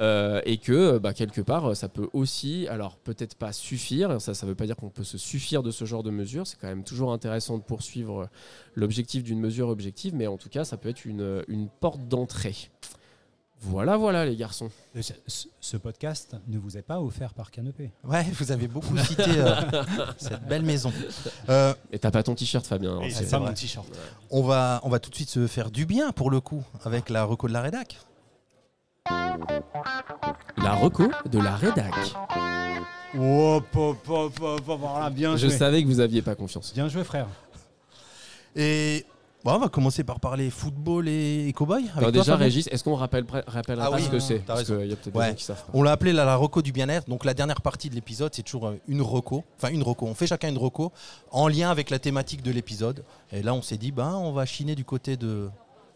euh, et que bah quelque part ça peut aussi, alors peut-être pas suffire, ça ça veut pas dire qu'on peut se suffire de ce genre de mesure, c'est quand même toujours intéressant de poursuivre l'objectif d'une mesure objective, mais en tout cas ça peut être une, une porte d'entrée. Voilà, voilà les garçons. Ce, ce podcast ne vous est pas offert par Canopé. Ouais, vous avez beaucoup cité euh, cette belle maison. Euh, Et t'as pas ton t-shirt, Fabien. Et c'est pas mon t-shirt. On va, on va tout de suite se faire du bien pour le coup avec la reco de la rédac. La reco de la rédac. Oh, pop, pop, pop, pop, voilà, bien joué. Je savais que vous aviez pas confiance. Bien joué, frère. Et bon, on va commencer par parler football et, et cow-boy. Avec non, déjà, toi, Régis, est-ce qu'on rappelle, rappelle ah oui, ce que c'est? Parce qu'il y a peut-être ouais. des gens qui savent pas. On l'a appelé la, la reco du bien-être. Donc, la dernière partie de l'épisode, c'est toujours une reco. Enfin, une reco. On fait chacun une reco en lien avec la thématique de l'épisode. Et là, on s'est dit, ben, on va chiner du côté de...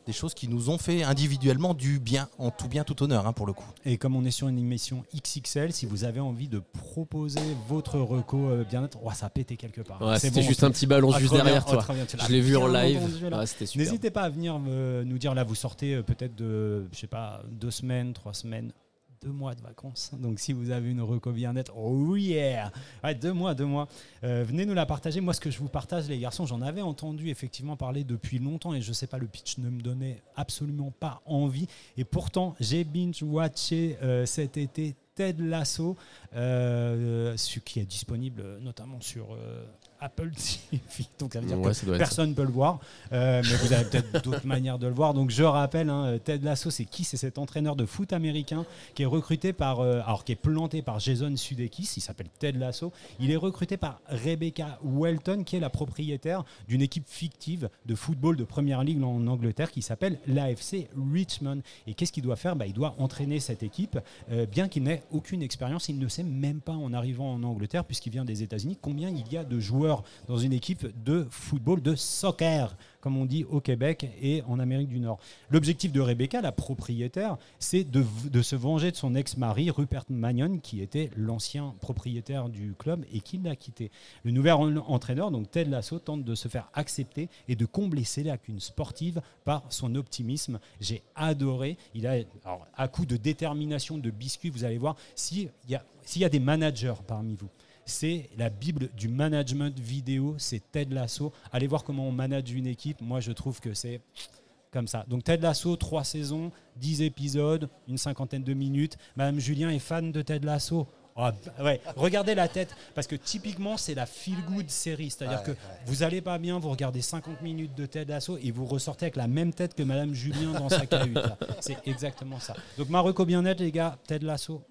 des choses qui nous ont fait individuellement du bien, en tout bien, tout honneur, hein, pour le coup. Et comme on est sur une émission X X L, si vous avez envie de proposer votre reco euh, bien-être, oh, ça a pété quelque part. Ouais, c'est c'était bon, juste un petit ballon juste derrière toi. Oh, je ah, l'ai vu en live. Entendu, ah, c'était super. N'hésitez pas à venir euh, nous dire, là, vous sortez euh, peut-être de, je sais pas, deux semaines, trois semaines, deux mois de vacances. Donc, si vous avez une reco bien-être, oh yeah ouais, Deux mois, deux mois. Euh, venez nous la partager. Moi, ce que je vous partage, les garçons, j'en avais entendu effectivement parler depuis longtemps et je sais pas, le pitch ne me donnait absolument pas envie. Et pourtant, j'ai binge-watché euh, cet été Ted Lasso, euh, ce qui est disponible notamment sur... Euh Apple T V, donc ça veut dire ouais, que personne ne peut le voir, euh, mais vous avez peut-être d'autres manières de le voir. Donc je rappelle, hein, Ted Lasso, c'est qui? C'est cet entraîneur de foot américain qui est recruté par, euh, alors qui est planté par Jason Sudeikis, il s'appelle Ted Lasso. Il est recruté par Rebecca Welton, qui est la propriétaire d'une équipe fictive de football de première ligue en Angleterre qui s'appelle l'A F C Richmond. Et qu'est-ce qu'il doit faire? Bah, il doit entraîner cette équipe, euh, bien qu'il n'ait aucune expérience. Il ne sait même pas en arrivant en Angleterre, puisqu'il vient des États-Unis, combien il y a de joueurs dans une équipe de football, de soccer, comme on dit au Québec et en Amérique du Nord. L'objectif de Rebecca, la propriétaire, c'est de, de se venger de son ex-mari, Rupert Mannion, qui était l'ancien propriétaire du club et qui l'a quitté. Le nouvel entraîneur, donc Ted Lasso, tente de se faire accepter et de combler ses lacunes sportives par son optimisme. J'ai adoré. Il a, alors, à coup de détermination, de biscuits, vous allez voir, s'il y a, s'il y a des managers parmi vous, c'est la bible du management vidéo, c'est Ted Lasso. Allez voir comment on manage une équipe. Moi, je trouve que c'est comme ça. Donc, Ted Lasso, trois saisons, dix épisodes, une cinquantaine de minutes. Madame Julien est fan de Ted Lasso. Oh, ouais. Regardez la tête, parce que typiquement c'est la feel-good série, c'est-à-dire ah, que ouais, ouais. vous n'allez pas bien, vous regardez cinquante minutes de Ted Lasso et vous ressortez avec la même tête que Madame Julien dans sa cahute. Là. C'est exactement ça. Donc, ma reco bien-être, les gars, Ted Lasso.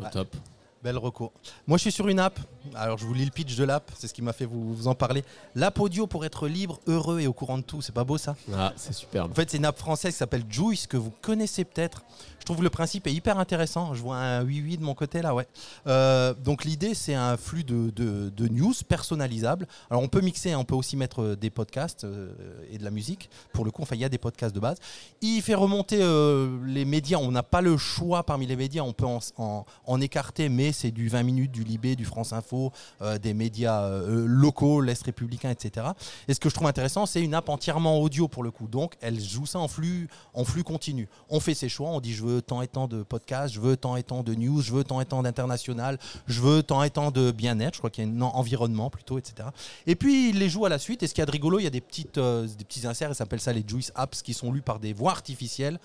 Au ouais. top. Belle recours. Moi, je suis sur une app. Alors, je vous lis le pitch de l'app. C'est ce qui m'a fait vous, vous en parler. L'app audio pour être libre, heureux et au courant de tout. C'est pas beau, ça? Ah, c'est superbe. En fait, c'est une app française qui s'appelle Juice, que vous connaissez peut-être. Je trouve le principe est hyper intéressant. Je vois un oui-oui de mon côté, là, ouais. Euh, donc, l'idée, c'est un flux de, de, de news personnalisable. Alors, on peut mixer. On peut aussi mettre des podcasts euh, et de la musique. Pour le coup, enfin, il y a des podcasts de base. Il fait remonter euh, les médias. On n'a pas le choix parmi les médias. On peut en, en, en écarter, mais c'est du vingt minutes, du Libé, du France Info, euh, des médias euh, locaux, l'Est républicain, et cetera. Et ce que je trouve intéressant, c'est une app entièrement audio pour le coup. Donc, elle joue ça en flux, en flux continu. On fait ses choix, on dit je veux tant et tant de podcasts, je veux tant et tant de news, je veux tant et tant d'international, je veux tant et tant de bien-être, je crois qu'il y a un environnement plutôt, et cetera. Et puis, il les joue à la suite. Et ce qu'il y a de rigolo, il y a des, petites, euh, des petits inserts, ils s'appellent ça les Juice Apps, qui sont lus par des voix artificielles.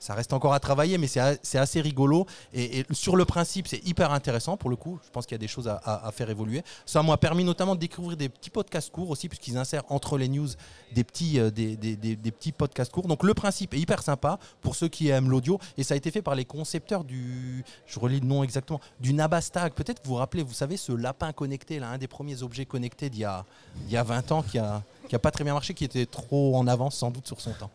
Ça reste encore à travailler, mais c'est, c'est assez rigolo. Et, et sur le principe, c'est hyper intéressant pour le coup. Je pense qu'il y a des choses à, à, à faire évoluer. Ça m'a permis notamment de découvrir des petits podcasts courts aussi, puisqu'ils insèrent entre les news des petits, euh, des, des, des, des petits podcasts courts. Donc le principe est hyper sympa pour ceux qui aiment l'audio. Et ça a été fait par les concepteurs du, je relis le nom exactement, du Nabastag. Peut-être vous vous rappelez, vous savez, ce lapin connecté, là, un des premiers objets connectés d'il y a, il y a vingt ans, qui a, qui a pas très bien marché, qui était trop en avance sans doute sur son temps.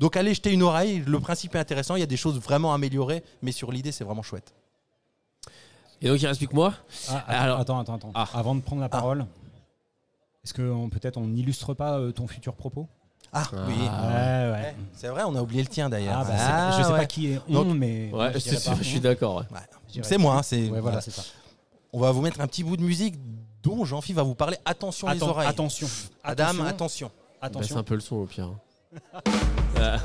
Donc allez jeter une oreille, le principe est intéressant, il y a des choses vraiment améliorées, mais sur l'idée c'est vraiment chouette. Et donc il reste plus que moi. Ah, attends, Alors... attends, attends, attends. Ah. Avant de prendre la parole, ah. est-ce que on, peut-être on n'illustre pas euh, ton futur propos ? Ah, ah oui, ouais, ouais. C'est vrai, on a oublié le tien d'ailleurs. Ah, bah, ah, je sais ouais. pas qui est on, mais ouais, je, je, je suis d'accord. Ouais. Ouais. C'est moi, c'est, ouais, voilà, voilà. c'est ça. On va vous mettre un petit bout de musique dont Jean-Phi va vous parler. Attention Atten- les oreilles. Attention. Adam, attention. Attention. Baisse un peu le son au pire. Voilà.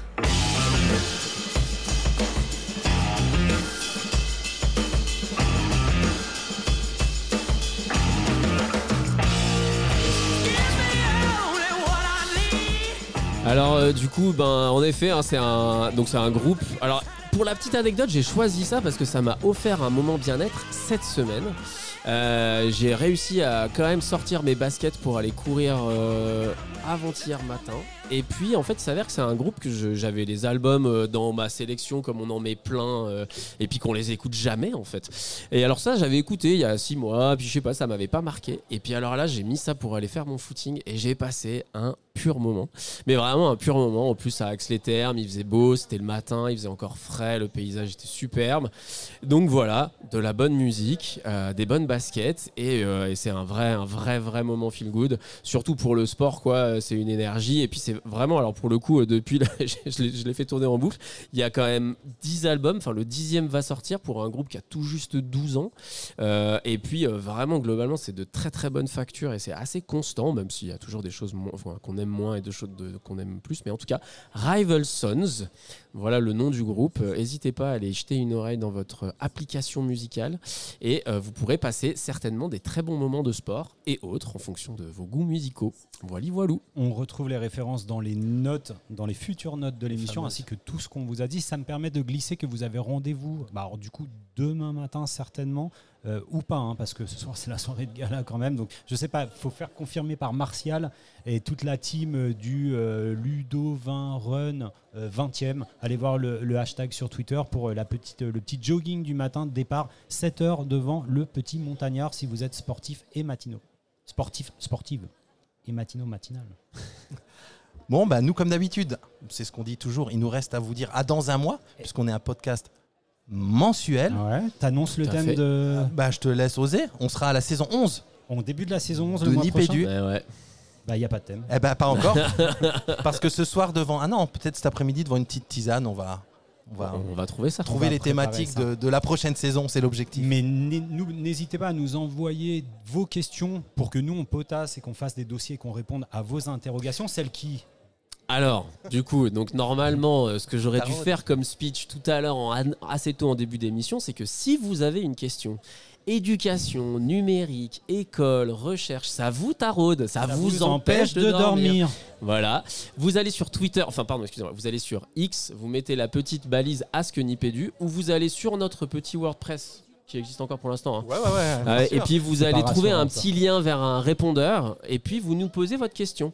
Alors euh, du coup, ben en effet, hein, c'est un donc c'est un groupe. Alors pour la petite anecdote, j'ai choisi ça parce que ça m'a offert un moment bien-être cette semaine. Euh, j'ai réussi à quand même sortir mes baskets pour aller courir euh, avant-hier matin. Et puis en fait, il s'avère que c'est un groupe que je, j'avais les albums dans ma sélection comme on en met plein euh, et puis qu'on les écoute jamais en fait. Et alors ça, j'avais écouté il y a six mois, puis je sais pas, ça m'avait pas marqué. Et puis alors là, j'ai mis ça pour aller faire mon footing et j'ai passé un pur moment, mais vraiment un pur moment. En plus à Axe-les-Thermes, il faisait beau, c'était le matin, il faisait encore frais, le paysage était superbe. Donc voilà, de la bonne musique, euh, des bonnes baskets et, euh, et c'est un vrai, un vrai, vrai moment feel good. Surtout pour le sport, quoi. C'est une énergie et puis c'est vraiment. Alors pour le coup, depuis, là, je, l'ai, je l'ai fait tourner en boucle. Il y a quand même dix albums. Enfin, le dixième va sortir pour un groupe qui a tout juste douze ans. Euh, et puis euh, vraiment globalement, c'est de très très bonnes factures et c'est assez constant, même s'il y a toujours des choses mo- enfin, qu'on aime moins et de choses de, qu'on aime plus, mais en tout cas Rival Sons, voilà le nom du groupe. Euh, n'hésitez pas à aller jeter une oreille dans votre application musicale et euh, vous pourrez passer certainement des très bons moments de sport et autres en fonction de vos goûts musicaux. Voili voilou. On retrouve les références dans les notes, dans les futures notes de l'émission, Fameux. ainsi que tout ce qu'on vous a dit. Ça me permet de glisser que vous avez rendez-vous bah, alors, du coup demain matin certainement euh, ou pas hein, parce que ce soir c'est la soirée de gala quand même, donc je sais pas, faut faire confirmer par Martial et toute la team du euh, Ludo vingt Run euh, vingtième. Allez voir le, le hashtag sur Twitter pour la petite, le petit jogging du matin, départ sept heures devant le petit montagnard si vous êtes sportif et matinaux. Sportif, sportive et matinaux, matinal. Bon, bah, nous comme d'habitude, c'est ce qu'on dit toujours, il nous reste à vous dire à dans un mois, puisqu'on est un podcast mensuel. Ouais, t'annonces le T'as thème fait. de... Bah, je te laisse oser, on sera à la saison onze. Au début de la saison onze, de le mois Nipédu. prochain. Ouais, ouais. Bah, il n'y a pas de thème. Eh ben, pas encore. Parce que ce soir, devant. Ah non, peut-être cet après-midi, devant une petite tisane, on va. On va, on va trouver ça. Trouver les thématiques de, de la prochaine saison, c'est l'objectif. Mais n'hésitez pas à nous envoyer vos questions pour que nous, on potasse et qu'on fasse des dossiers et qu'on réponde à vos interrogations, celles qui. Alors, du coup, donc normalement, euh, ce que j'aurais dû faire comme speech tout à l'heure, en, assez tôt en début d'émission, c'est que si vous avez une question. Éducation, numérique, école, recherche, ça vous taraude, ça, ça vous, vous empêche, empêche de, de dormir. dormir. Voilà. Vous allez sur Twitter, enfin pardon, excusez-moi, vous allez sur X, vous mettez la petite balise Ask Nipédu, ou vous allez sur notre petit WordPress qui existe encore pour l'instant. Hein. Ouais, ouais, ouais. Euh, et puis vous c'est allez trouver un petit ça. lien vers un répondeur, et puis vous nous posez votre question.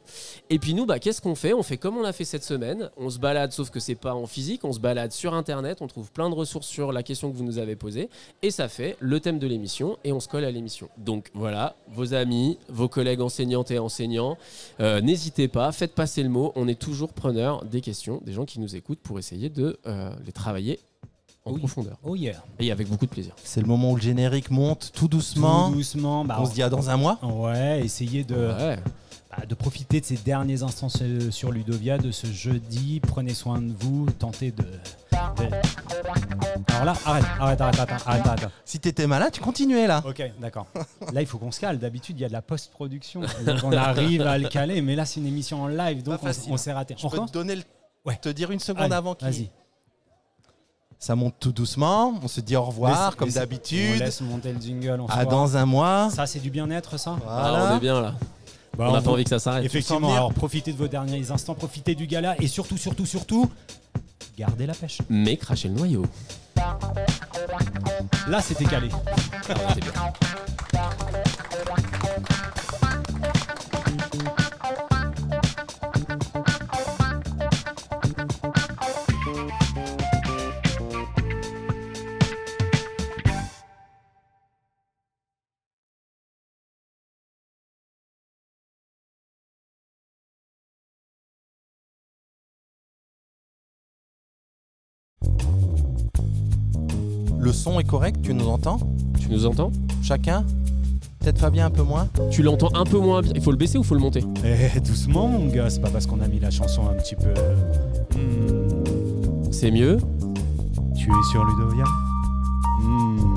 Et puis nous, bah qu'est-ce qu'on fait ? On fait comme on l'a fait cette semaine. On se balade, sauf que c'est pas en physique. On se balade sur Internet. On trouve plein de ressources sur la question que vous nous avez posée, et ça fait le thème de l'émission. Et on se colle à l'émission. Donc voilà, vos amis, vos collègues enseignantes et enseignants, euh, n'hésitez pas, faites passer le mot. On est toujours preneur des questions des gens qui nous écoutent pour essayer de euh, les travailler. En oui. profondeur. Oh yeah. Et avec beaucoup de plaisir. C'est le moment où le générique monte tout doucement. Tout doucement. Bah on, on se dit à dans un mois. Ouais, essayez de, ouais. Bah, de profiter de ces derniers instants sur Ludovia de ce jeudi. Prenez soin de vous, tentez de... de... Alors là, arrête, arrête, arrête, arrête, arrête, arrête. Si t'étais malade, tu continuais là. Ok, d'accord. Là, il faut qu'on se cale. D'habitude, il y a de la post-production. Donc on arrive à le caler, mais là, c'est une émission en live, donc on, on s'est raté. Je on peux te donner le... ouais. te dire une seconde Allez, avant qu'il... Vas-y. Ça monte tout doucement, on se dit au revoir laisse, comme laisse, d'habitude. On laisse monter le jingle. À dans un mois. Ça, c'est du bien-être, ça. Voilà. Alors, on est bien là. Bah, on n'a pas envie que ça s'arrête. Effectivement. Alors profitez de vos derniers instants, profitez du gala et surtout, surtout, surtout, gardez la pêche. Mais crachez le noyau. Là, c'était calé. Ah, on était bien. Le son est correct, tu nous entends ? Tu nous entends ? Chacun ? peut-être Fabien un peu moins. Tu l'entends un peu moins bien. Il faut le baisser ou faut le monter? Eh, doucement mon gars, c'est pas parce qu'on a mis la chanson un petit peu... Mmh. C'est mieux. Tu es sur Ludovia. Mmh.